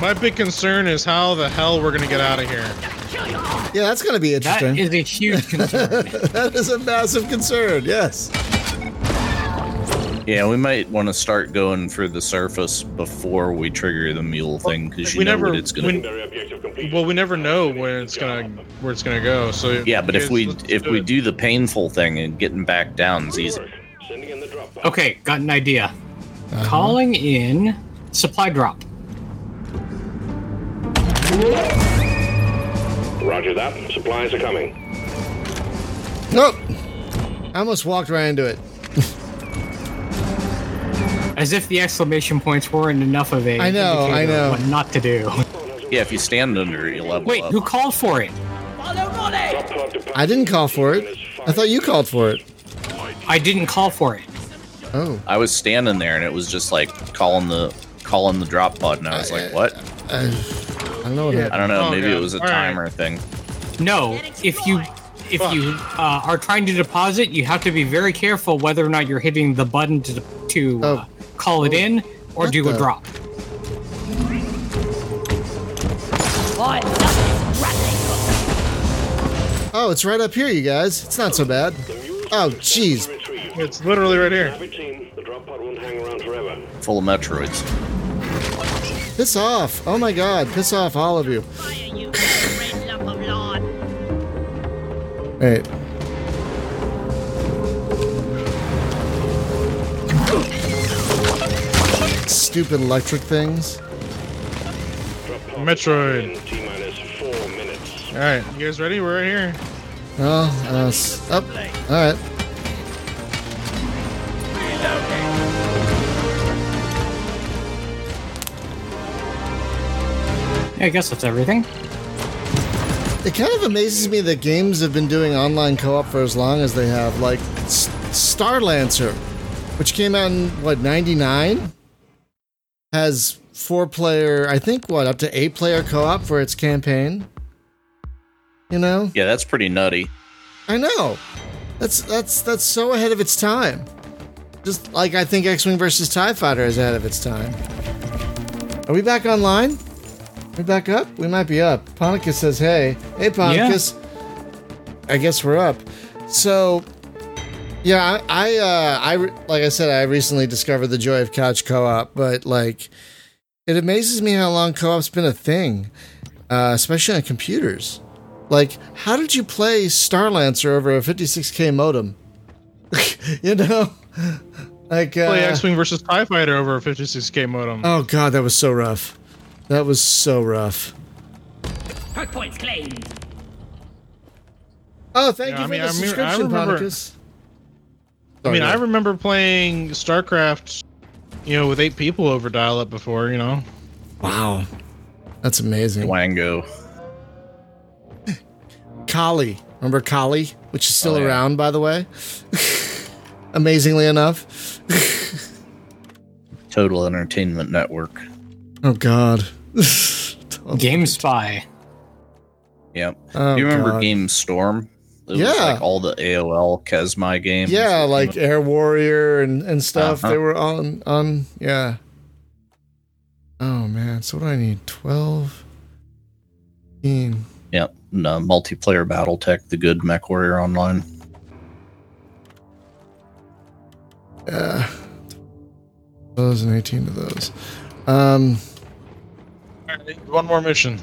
My big concern is how the hell we're going to get out of here. Yeah, that's going to be interesting. That is a huge concern. That is a massive concern, yes. Yeah, we might want to start going for the surface before we trigger the mule thing, because what it's going to be. Well, we never know where it's gonna go. So yeah, but if we do the painful thing and getting back down is easy. Okay, got an idea. Calling in supply drop. Roger that. Supplies are coming. Nope. I almost walked right into it. As if the exclamation points weren't enough of a... I know. What not to do. Yeah, if you stand under it, you level up. Wait, who called for it? I didn't call for it. I thought you called for it. I didn't call for it. Oh. I was standing there, and it was just like calling the drop button. I was like, what? I don't know. I don't know. Maybe it was a timer thing. No, if you are trying to deposit, you have to be very careful whether or not you're hitting the button to call it in, or do a drop. Oh, it's right up here, you guys. It's not so bad. Oh, jeez. It's literally right here. Full of Metroids. Piss off. Oh, my God. Piss off, all of you. Wait. Stupid electric things. Metroid. Alright, you guys ready? We're right here. Up. Alright. Yeah, I guess that's everything. It kind of amazes me that games have been doing online co-op for as long as they have. Like, Starlancer, which came out in, what, 99? Has 4-player, I think, up to 8-player co-op for its campaign. You know? Yeah, that's pretty nutty. I know. That's so ahead of its time. Just like I think X-Wing vs. TIE Fighter is ahead of its time. Are we back online? Are we back up? We might be up. Ponicus says, hey. Hey, Ponicus. Yeah. I guess we're up. So... Yeah, I like I said, I recently discovered the joy of couch co-op, but like, it amazes me how long co-op's been a thing, especially on computers. Like, how did you play Starlancer over a 56K modem? You know, like play X-Wing versus TIE Fighter over a 56K modem. Oh God, that was so rough. That was so rough. Perk points claimed. Oh, thank you for the subscription, Ponicus. I remember playing StarCraft, you know, with 8 people over dial-up before, you know. Wow. That's amazing. Wango. Kali. Remember Kali? Which is still around, by the way. Amazingly enough. Total Entertainment Network. Oh, God. GameSpy. Yep. Oh, do you remember Game Storm? It was like all the AOL Kesmai games. Yeah, like Air Warrior and stuff. They were on yeah. Oh man, so what do I need? 12. Yep, and, multiplayer BattleTech, the good MechWarrior Online. Yeah, 12 and 18 of those. I need one more mission.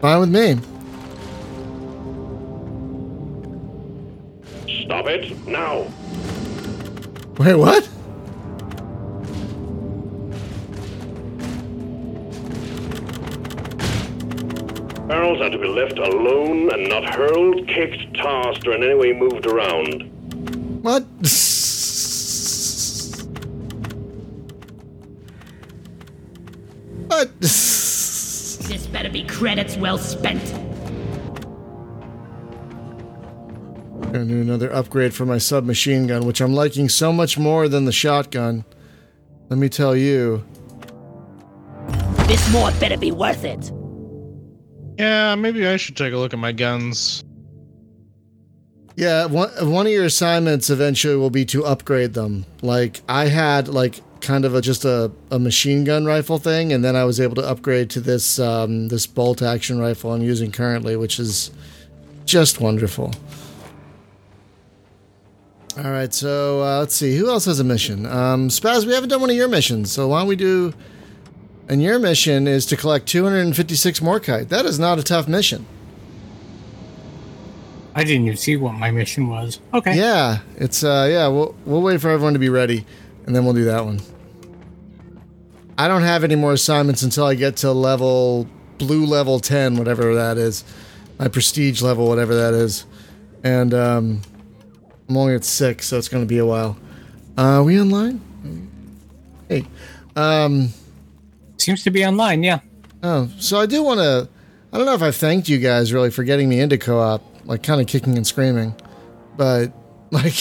Fine with me. Stop it now. Wait, what? Barrels are to be left alone and not hurled, kicked, tossed, or in any way moved around. What? What? This better be credits well spent. I do another upgrade for my submachine gun, which I'm liking so much more than the shotgun. Let me tell you. This mod better be worth it. Yeah, maybe I should take a look at my guns. Yeah, one of your assignments eventually will be to upgrade them. Like, I had, like, kind of just a machine gun rifle thing, and then I was able to upgrade to this, this bolt-action rifle I'm using currently, which is just wonderful. All right, so let's see. Who else has a mission? Spaz, we haven't done one of your missions, so why don't we do... And your mission is to collect 256 Morkite. That is not a tough mission. I didn't even see what my mission was. Okay. Yeah, it's... we'll wait for everyone to be ready, and then we'll do that one. I don't have any more assignments until I get to level... Blue level 10, whatever that is. My prestige level, whatever that is. And, I'm only at 6, so it's going to be a while. Are we online? Hey. Seems to be online, yeah. Oh, so I do want to... I don't know if I've thanked you guys, really, for getting me into co-op. Like, kind of kicking and screaming. But, like...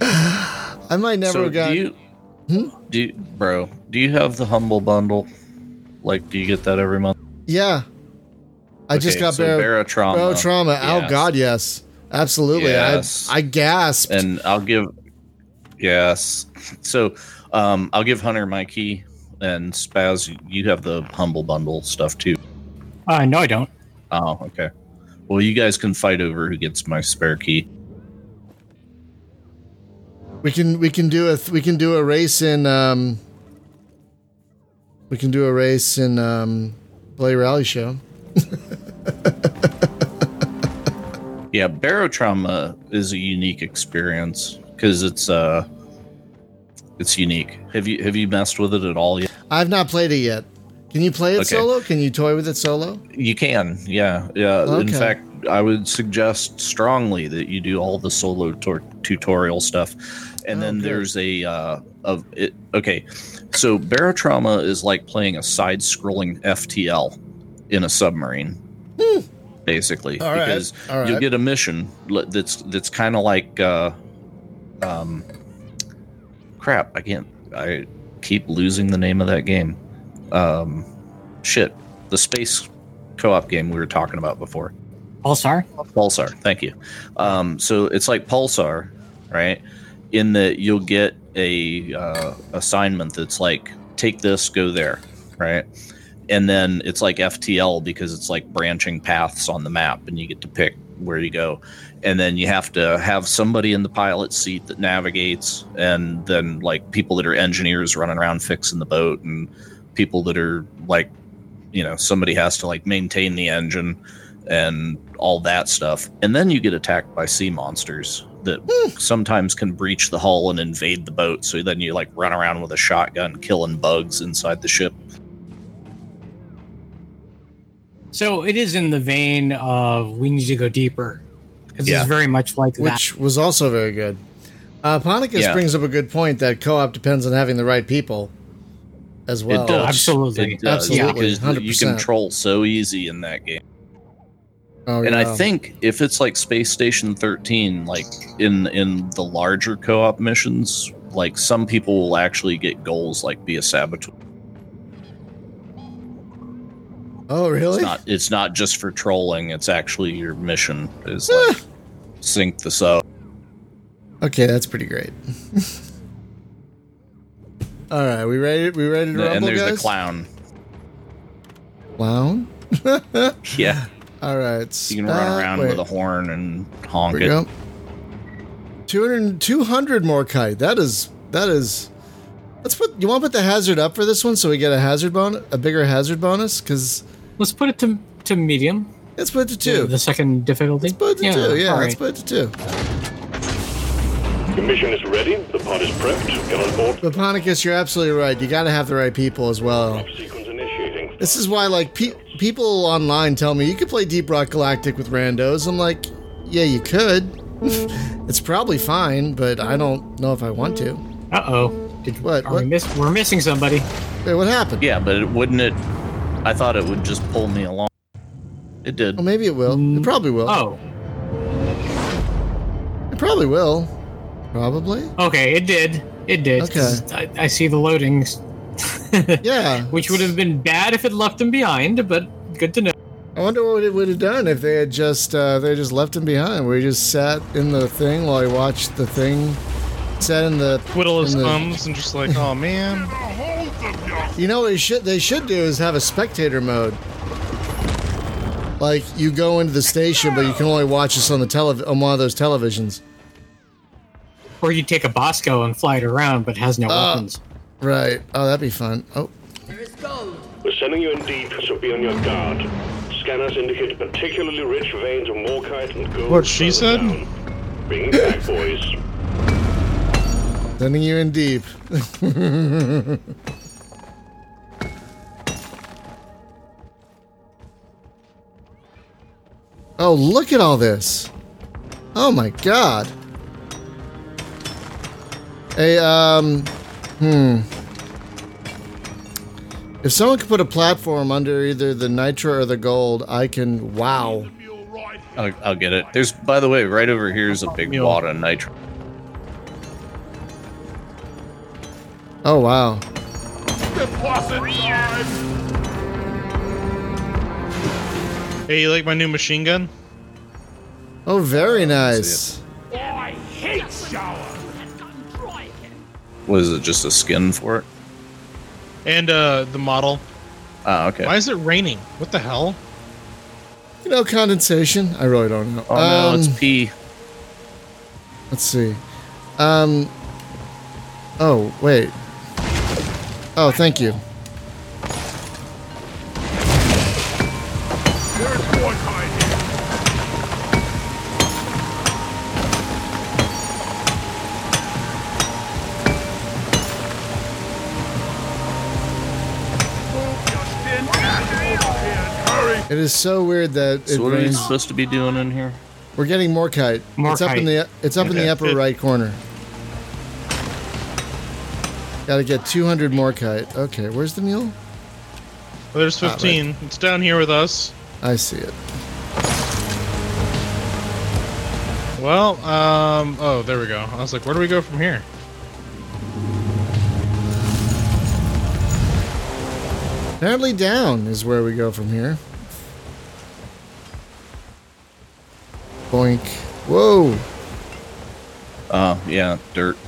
I might never have gotten... Do you have the Humble Bundle? Like, do you get that every month? Yeah. I just got Barotrauma. Yes. Oh, God, yes. Absolutely. Yes. I gasped. And I'll give... Yes. So, I'll give Hunter my key, and Spaz, you have the Humble Bundle stuff, too. No, I don't. Oh, okay. Well, you guys can fight over who gets my spare key. We can do a race in... we can do a race in Play Rally Show. Yeah, Barotrauma is a unique experience because it's unique. Have you messed with it at all yet? I've not played it yet. Can you play it solo? Can you toy with it solo? You can, yeah. Okay. In fact, I would suggest strongly that you do all the solo tutorial stuff, and then there's a. Okay, so Barotrauma is like playing a side-scrolling FTL in a submarine. Hmm. Basically, all because you'll get a mission that's kind of like, crap. I keep losing the name of that game. The space co-op game we were talking about before. Pulsar. Thank you. So it's like Pulsar, right? In that you'll get a assignment that's like, take this, go there, right? And then it's like FTL because it's like branching paths on the map and you get to pick where you go. And then you have to have somebody in the pilot seat that navigates, and then like people that are engineers running around fixing the boat, and people that are like, you know, somebody has to like maintain the engine and all that stuff. And then you get attacked by sea monsters that sometimes can breach the hull and invade the boat. So then you like run around with a shotgun killing bugs inside the ship. So it is in the vein of We Need to Go Deeper. It's very much like that. Which was also very good. Ponicus brings up a good point that co-op depends on having the right people as well. It does. Absolutely. It does. Absolutely. Yeah. 100%. You control so easy in that game. Oh, and I think if it's like Space Station 13, like in the larger co-op missions, like some people will actually get goals like be a saboteur. Oh, really? It's not just for trolling. It's actually your mission. Is like sync this up. Okay, that's pretty great. All right, we ready to rumble, and there's guys? The clown. Clown? Yeah. All right. So you can run around with a horn and honk it. Go. 200 more kite. That is. You want to put the hazard up for this one so we get a bigger hazard bonus? Because let's put it to medium. Let's put it to 2. The second difficulty. Let's put it to 2. Yeah, right. Let's put it to 2. The mission is ready. The pod is prepped. Get on board. Laponicus, you're absolutely right. You got to have the right people as well. Sequence initiating. This is why, like, people online tell me you could play Deep Rock Galactic with randos. I'm like, yeah, you could. It's probably fine, but I don't know if I want to. Uh oh. What? We're missing somebody. Wait, what happened? Yeah, but wouldn't it? I thought it would just pull me along. It did. Well, maybe it will. It probably will. Oh. It probably will. Probably. Okay, it did. It did. Okay. I see the loadings. Yeah. Which would have been bad if it left him behind, but good to know. I wonder what it would have done if they had just left him behind. We just sat in the thing while I watched the thing. Sat in the twiddle his thumbs and just like, oh man. You know what they should do is have a spectator mode. Like you go into the station, but you can only watch this on on one of those televisions. Or you take a Bosco and fly it around, but it has no weapons. Right. Oh, that'd be fun. Oh. We're sending you in deep, so be on your guard. Scanners indicate particularly rich veins of morkite and gold. What she said? Bring it back, boys. Sending you in deep. Oh, look at all this. Oh, my God. Hey, if someone could put a platform under either the nitro or the gold, I can, wow. I'll get it. There's, by the way, right over here is a big wad of nitro. Oh, wow. Hey, you like my new machine gun? Oh, very nice. Oh, I hate shower. Was it just a skin for it? And the model. Oh, okay. Why is it raining? What the hell? You know, condensation. I really don't know. Oh, no, it's pee. Let's see. Oh, wait. Oh, thank you. It is so weird that. So what rains. Are you supposed to be doing in here? We're getting Morkite. It's up in the upper right corner. Got to get 200 Morkite. Okay, where's the mule? Well, there's 15. Right. It's down here with us. I see it. Well, oh, there we go. I was like, where do we go from here? Apparently, down is where we go from here. Boink. Whoa. Yeah, dirt.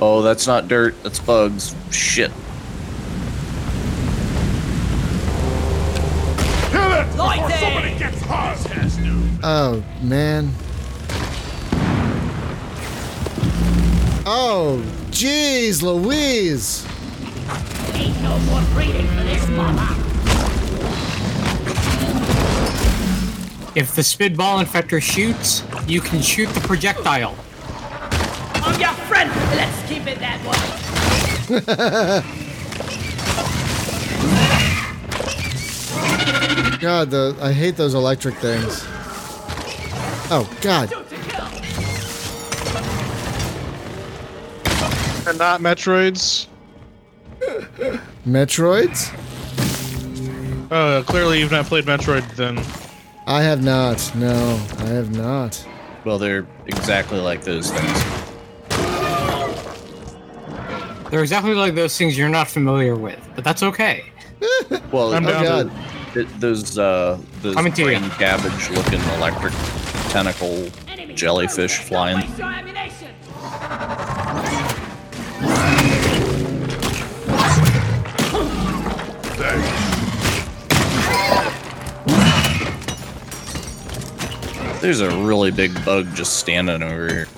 Oh, that's not dirt. That's bugs. Shit. Kill it before somebody gets hurt. Oh, man. Oh, jeez, Louise. Ain't no more breeding for this, mama. If the spitball infector shoots, you can shoot the projectile. I'm your friend! Let's keep it that way! God, I hate those electric things. Oh, God. They're not Metroids. Metroids? Clearly you've not played Metroid, then. I have not. No, I have not. Well, they're exactly like those things. They're exactly like those things you're not familiar with, but that's okay. Well, I'm down. Those green cabbage-looking electric tentacle jellyfish flying. There's a really big bug just standing over here.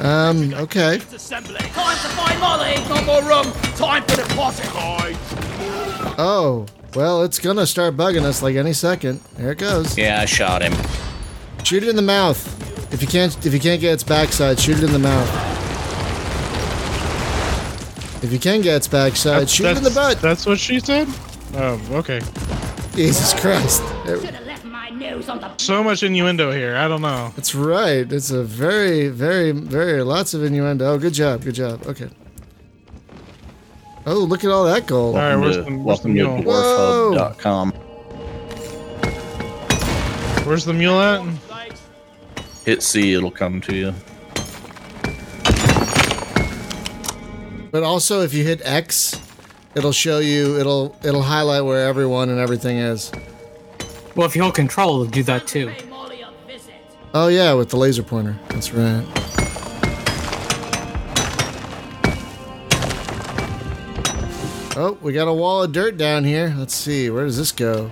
Okay. Time to find Molly. Got more room. Time for the party. Oh. Well, it's gonna start bugging us like any second. There it goes. Yeah, I shot him. Shoot it in the mouth. If you can't get its backside, shoot it in the mouth. If you can get its backside, shoot it in the butt. That's what she said? Oh, okay. Jesus Christ. So much innuendo here. I don't know. That's right. It's a very, very, very lots of innuendo. Oh, good job. Good job. Okay. Oh, look at all that gold. All right, welcome to dwarfhub.com. Where's the mule at? Hit C, it'll come to you. But also, if you hit X, it'll show you, it'll highlight where everyone and everything is. Well, if you hold control, it'll do that too. Oh yeah, with the laser pointer. That's right. Oh, we got a wall of dirt down here. Let's see. Where does this go?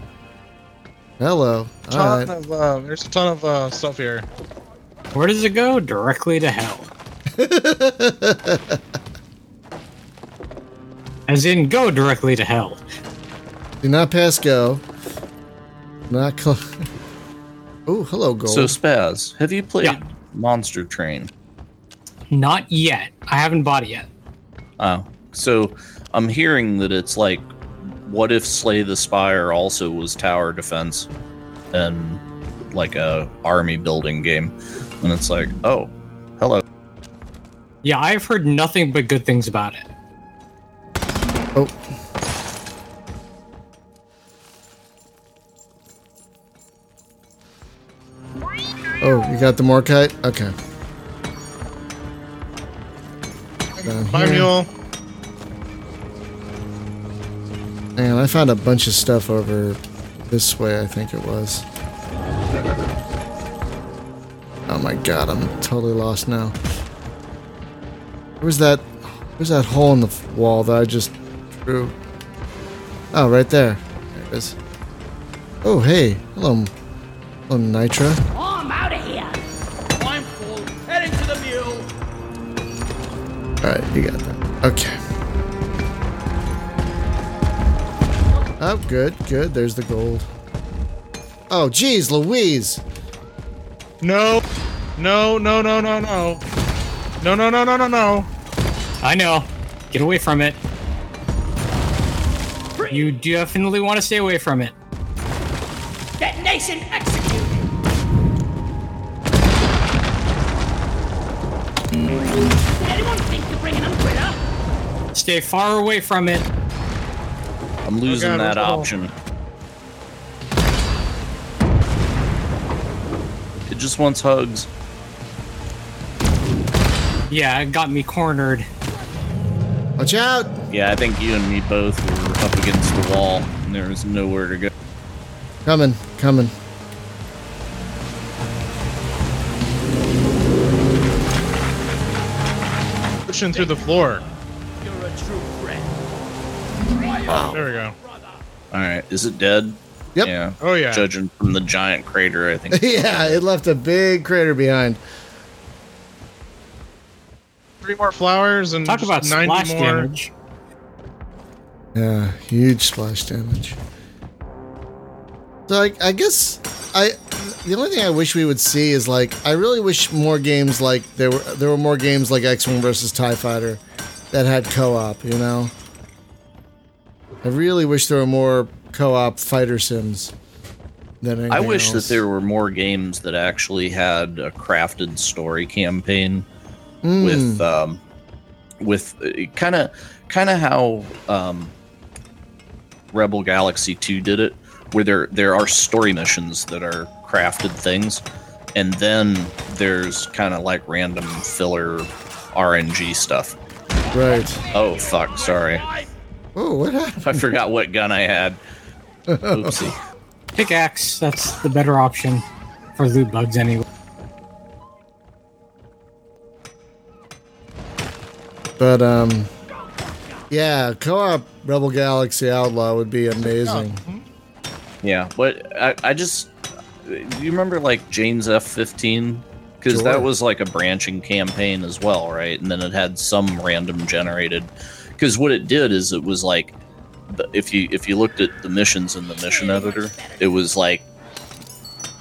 Hello. All right. There's a ton of stuff here. Where does it go? Directly to hell. As in, go directly to hell. Do not pass go. Not close. Oh, hello, gold. So, Spaz, have you played Monster Train? Not yet. I haven't bought it yet. Oh. So... I'm hearing that it's like, what if Slay the Spire also was tower defense and like a army building game? And it's like, oh, hello. Yeah, I've heard nothing but good things about it. Oh. Oh, you got the Morkite? Okay. Bye, Mule. Man, I found a bunch of stuff over this way, I think it was. Oh my god, I'm totally lost now. Where's that hole in the wall that I just drew? Oh, right there. There it is. Oh, hey. Hello, Nitra. Oh, I'm out of here. I'm full. Heading to the mule. Alright, you got that. Okay. Oh, good, good. There's the gold. Oh, geez, Louise. No. I know. Get away from it. You definitely want to stay away from it. Detonation executed. Anyone think to bring an umbrella? Stay far away from it. I'm losing that option. It just wants hugs. Yeah, it got me cornered. Watch out! Yeah, I think you and me both were up against the wall, and there was nowhere to go. Coming. Pushing through the floor. You're a true friend. Wow. There we go. Alright, is it dead? Yep. Yeah. Oh, yeah. Judging from the giant crater, I think. Yeah, it left a big crater behind. 3 more flowers and talk about 90 splash more damage. Yeah, huge splash damage. So, like, I guess the only thing I wish we would see is, like, I really wish more games like there were more games like X-Wing vs. TIE Fighter that had co-op, you know? I really wish there were more co-op fighter sims than anything else. I wish that there were more games that actually had a crafted story campaign with kind of how Rebel Galaxy 2 did it, where there are story missions that are crafted things, and then there's kind of like random filler RNG stuff. Right. Oh fuck, sorry. Oh, what happened? I forgot what gun I had. Oopsie. Pickaxe, that's the better option for loot bugs anyway. But, yeah, co-op Rebel Galaxy Outlaw would be amazing. Yeah, but I just... You remember, like, Jane's F-15? Because that was, like, a branching campaign as well, right? And then it had some random generated... Because what it did is it was, like... If you looked at the missions in the mission editor, it was, like...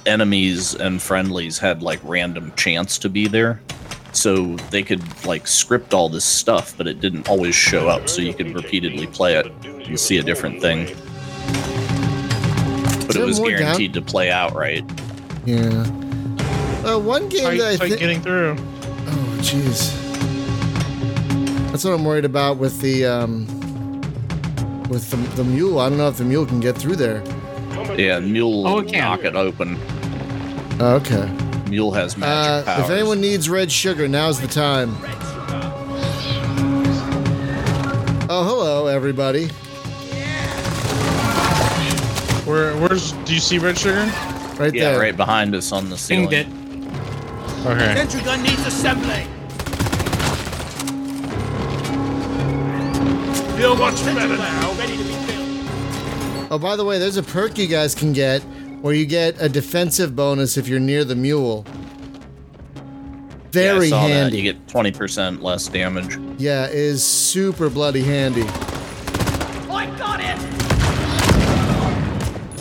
Enemies and friendlies had, like, random chance to be there. So they could, like, script all this stuff, but it didn't always show up, so you could repeatedly play it and see a different thing. But it was guaranteed to play outright. Yeah. One game that I think... getting through. Oh, jeez. That's what I'm worried about with the mule. I don't know if the mule can get through there. Yeah, the mule will knock it open. Okay. Mule has magic powers. If anyone needs red sugar, now's the time. Oh, hello, everybody. Where's... Do you see red sugar? Right there. Yeah, right behind us on the ceiling. Dinged it. Okay. The sentry gun needs assembly. Feel much better now. Ready to be filled. Oh, by the way, there's a perk you guys can get, where you get a defensive bonus if you're near the mule. Very handy. That. You get 20% less damage. Yeah, it is super bloody handy. Oh, I got it!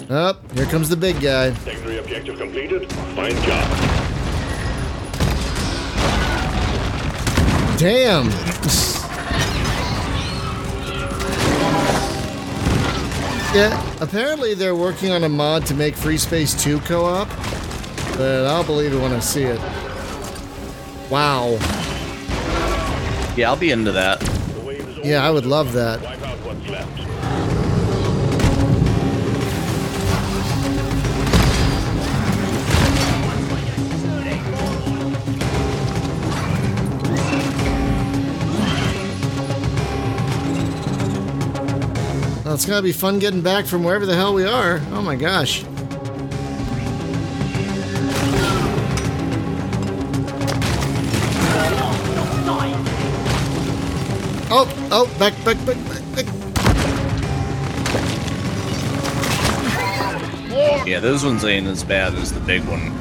Oh, here comes the big guy. Secondary objective completed. Fine job. Damn! Yeah, apparently they're working on a mod to make Free Space 2 co-op, but I'll believe it when I see it. Wow. Yeah, I'll be into that. Yeah, I would love that. It's gonna be fun getting back from wherever the hell we are. Oh my gosh. Oh, back. Yeah, those ones ain't as bad as the big one.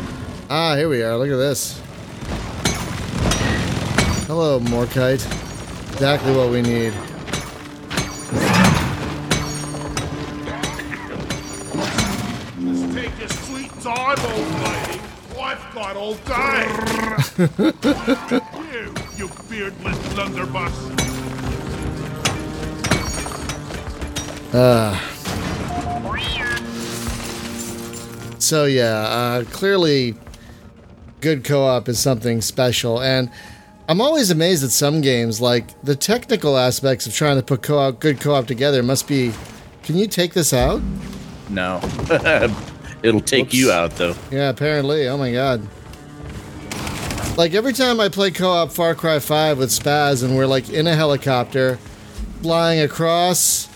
Ah, here we are. Look at this. Hello, Morkite. Exactly what we need. All day. You beardless blunderbuss. So yeah, clearly good co-op is something special, and I'm always amazed at some games, like the technical aspects of trying to put good co-op together must be... Can you take this out? No. It'll take... Oops. You out, though. Yeah, apparently. Oh my god. Like, every time I play co-op Far Cry 5 with Spaz, and we're, like, in a helicopter, flying across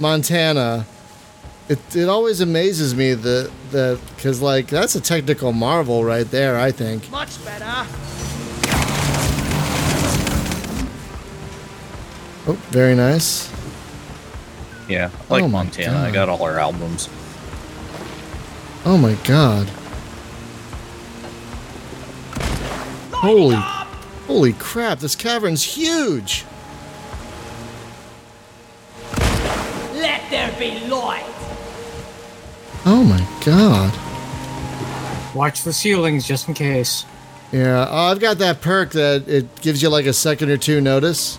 Montana, it always amazes me that, because, like, that's a technical marvel right there, I think. Much better. Oh, very nice. Yeah, I like Montana. God. I got all her albums. Oh my god. Holy crap, this cavern's huge! Let there be light! Oh my god. Watch the ceilings just in case. Yeah, oh, I've got that perk that it gives you like a second or two notice.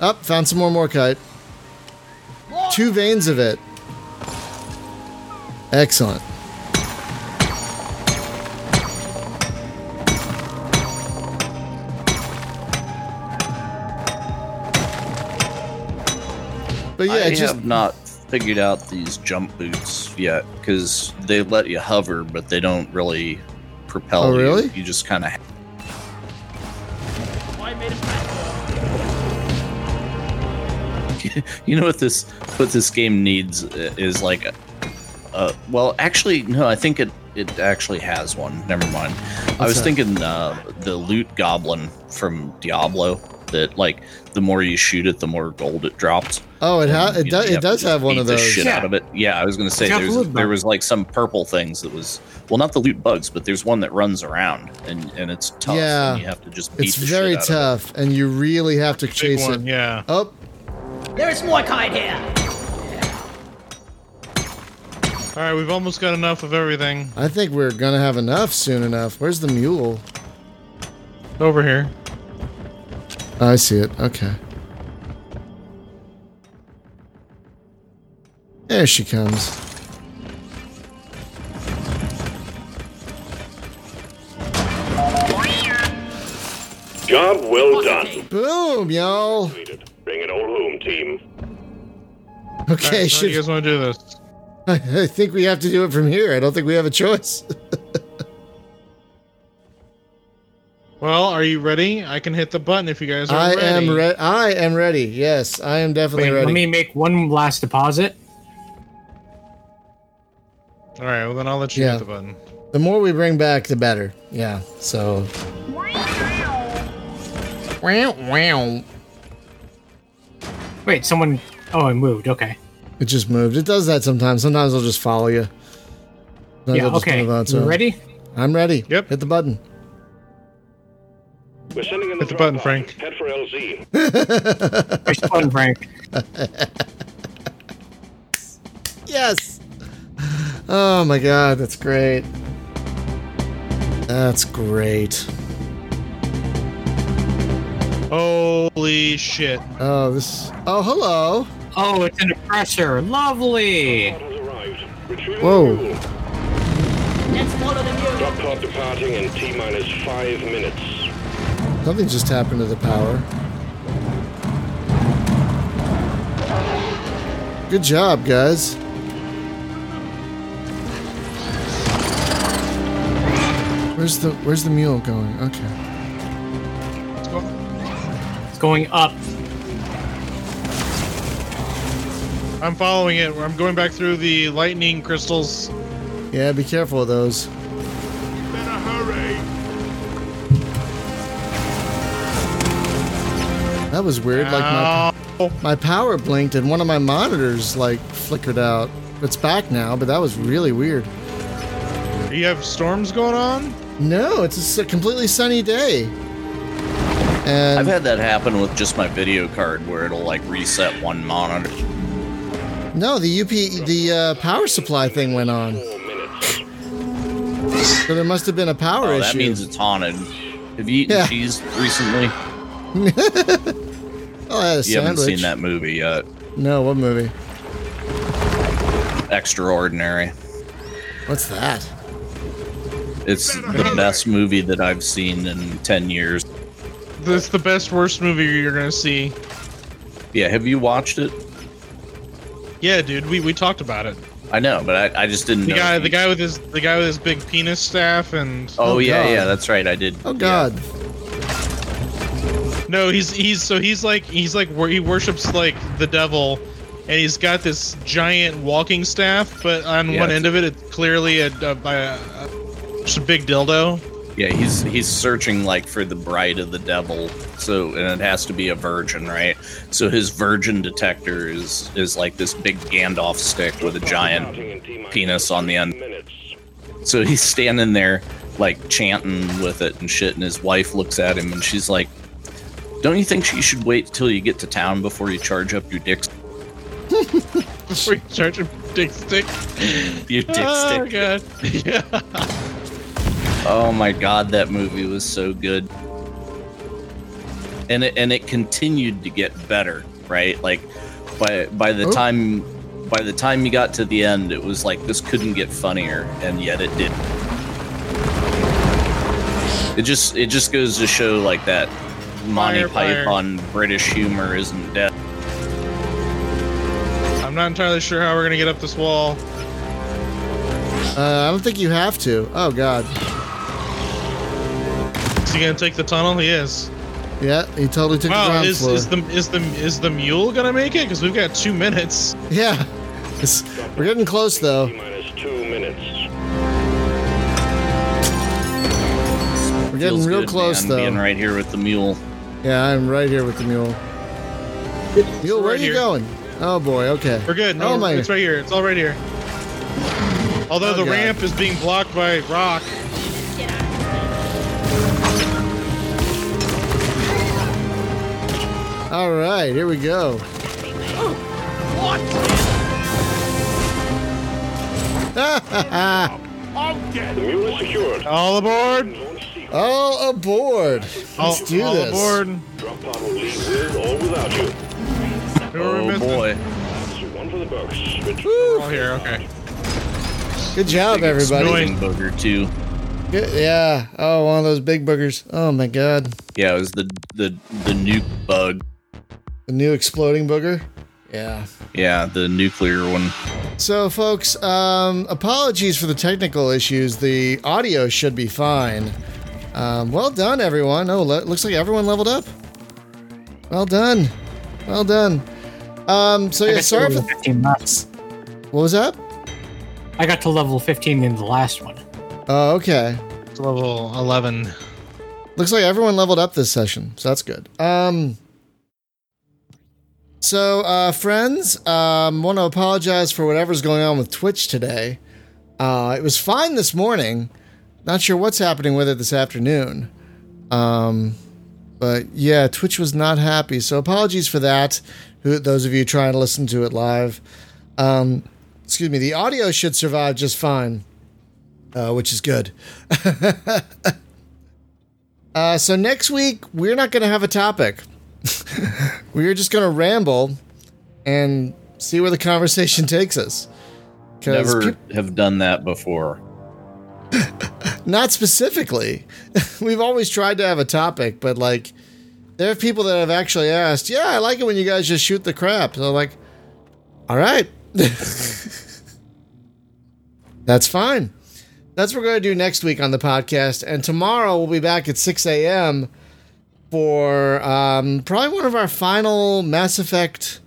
Oh, found some more Morkite. 2 veins of it. Excellent. But yeah, I have not figured out these jump boots yet, because they let you hover, but they don't really propel you. Oh, really? You just kind of... you know what this game needs is like well, actually, no, I think it actually has one. Never mind. What's I was that? Thinking the loot goblin from Diablo, that like the more you shoot it, the more gold it drops. Oh, it does have one of those. Shit out of it. Yeah, I was gonna say there was like some purple things that was, well, not the loot bugs, but there's one that runs around and it's tough. Yeah, and you have to just beat the shit out of it. It's very tough, and you really have to chase it. Yeah. Oh, there's more kind here. All right, we've almost got enough of everything. I think we're going to have enough soon enough. Where's the mule? Over here. Oh, I see it. Okay. There she comes. Job well done. Boom, y'all. Bring it all home, team. Okay, all right, you guys want to do this? I think we have to do it from here. I don't think we have a choice. Well, are you ready? I can hit the button if you guys are ready. I am ready. Yes, I am definitely ready. Let me make one last deposit. All right, well, then I'll let you hit the button. The more we bring back, the better. Yeah, so... Wow. Wait, someone... Oh, it moved. Okay. It just moved. It does that sometimes. Sometimes I'll just follow you. Sometimes okay. You ready? I'm ready. Yep. Hit the button. We're sending in the button, Frank. Head for LZ. Push the button, Frank. Yes. Oh my God, that's great. That's great. Holy shit. Oh, this. Oh, hello. Oh, it's an oppressor. Lovely. Whoa. Let's follow the mule. Drop pod departing in T-minus 5 minutes. Something just happened to the power. Good job, guys. Where's the mule going? Okay. It's going up. I'm following it. I'm going back through the lightning crystals. Yeah, be careful of those. You better hurry. That was weird. Ow. Like my power blinked and one of my monitors like flickered out. It's back now, but that was really weird. Do you have storms going on? No, it's a completely sunny day. And I've had that happen with just my video card where it'll like reset one monitor. No, the power supply thing went on. So there must have been a power issue. That means it's haunted. Have you eaten cheese recently? I had a sandwich. You haven't seen that movie yet. No, what movie? Extraordinary. What's that? It's the best movie that I've seen in 10 years. That's the best, worst movie you're going to see. Yeah, have you watched it? Yeah, dude, we talked about it. I know, but I just didn't know. The guy with his big penis staff and Oh yeah, that's right, I did. Oh God. Yeah. No, he's like he worships like the devil, and he's got this giant walking staff, but on one end of it, it's clearly a big dildo. Yeah, he's searching like for the bride of the devil, and it has to be a virgin, right? So his virgin detector is like this big Gandalf stick with a giant penis on the end. So he's standing there like chanting with it and shit, and his wife looks at him and she's like, "Don't you think you should wait till you get to town before you charge up your dick?" Before you charge up your dick stick? Your dick stick. Oh God. Yeah. Oh my God, that movie was so good. And it continued to get better, right? Like by the time you got to the end, it was like this couldn't get funnier, and yet it did. It just goes to show like that Monty Python British humor isn't dead. I'm not entirely sure how we're gonna get up this wall. I don't think you have to. Oh God. Is he gonna take the tunnel? He is. Yeah, he totally took the ground floor. Is the mule gonna make it? Because we've got 2 minutes. Yeah, we're getting close though. We're getting Feels real good, close man. Though. Being right here with the mule. Yeah, I'm right here with the mule. Mule, where are you going? Oh boy, okay. We're good. No, it's right here. It's all right here. Although the ramp is being blocked by rock. All right, here we go. Oh, what? The mule is secured. All aboard. All aboard. Let's do this. All aboard. Drop pod will leave with or without you. Oh boy. One for the books. All here, okay. Good job, everybody. Big booger too. Yeah. Oh, one of those big boogers. Oh my god. Yeah, it was the nuke bug. The new exploding booger? Yeah. Yeah, the nuclear one. So, folks, apologies for the technical issues. The audio should be fine. Well done, everyone. Oh, looks like everyone leveled up. Well done. Well done. So, yeah, sorry for... 15 months. What was that? I got to level 15 in the last one. Oh, okay. It's level 11. Looks like everyone leveled up this session, so that's good. So, friends, want to apologize for whatever's going on with Twitch today. It was fine this morning. Not sure what's happening with it this afternoon. But, yeah, Twitch was not happy. So, apologies for that, those of you trying to listen to it live. Excuse me, the audio should survive just fine, which is good. So, next week, we're not going to have a topic. We're just going to ramble and see where the conversation takes us. Never have done that before. Not specifically. We've always tried to have a topic, but like there are people that have actually asked, yeah, I like it when you guys just shoot the crap. So I'm like, all right. That's fine. That's what we're going to do next week on the podcast. And tomorrow we'll be back at 6 a.m., for probably one of our final Mass Effect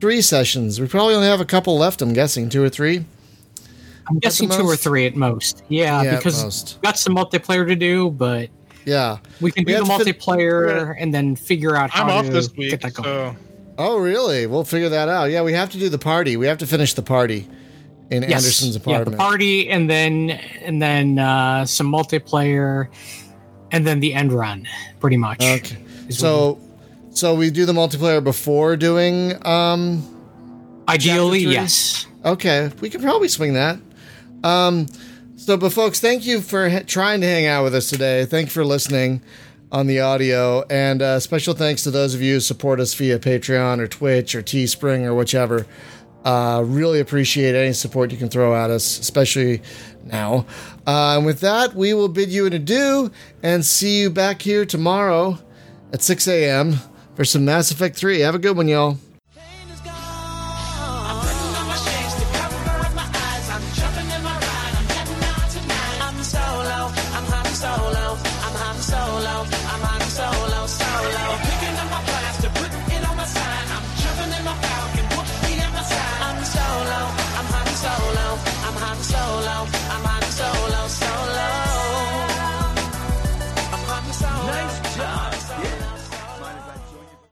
3 sessions. We probably only have a couple left, I'm guessing. 2 or 3? I'm guessing 2 or 3 at most. Yeah, because we've got some multiplayer to do, but yeah, we can do the multiplayer and then figure out how to get that going. Oh, really? We'll figure that out. Yeah, we have to do the party. We have to finish the party in Anderson's apartment. Yeah, the party and then some multiplayer... And then the end run, pretty much. Okay. So we do the multiplayer before doing. Ideally, yes. Okay, we can probably swing that. But folks, thank you for trying to hang out with us today. Thank you for listening on the audio, and special thanks to those of you who support us via Patreon or Twitch or Teespring or whichever. Really appreciate any support you can throw at us, especially now. And with that, we will bid you an adieu and see you back here tomorrow at 6 a.m. for some Mass Effect 3. Have a good one, y'all.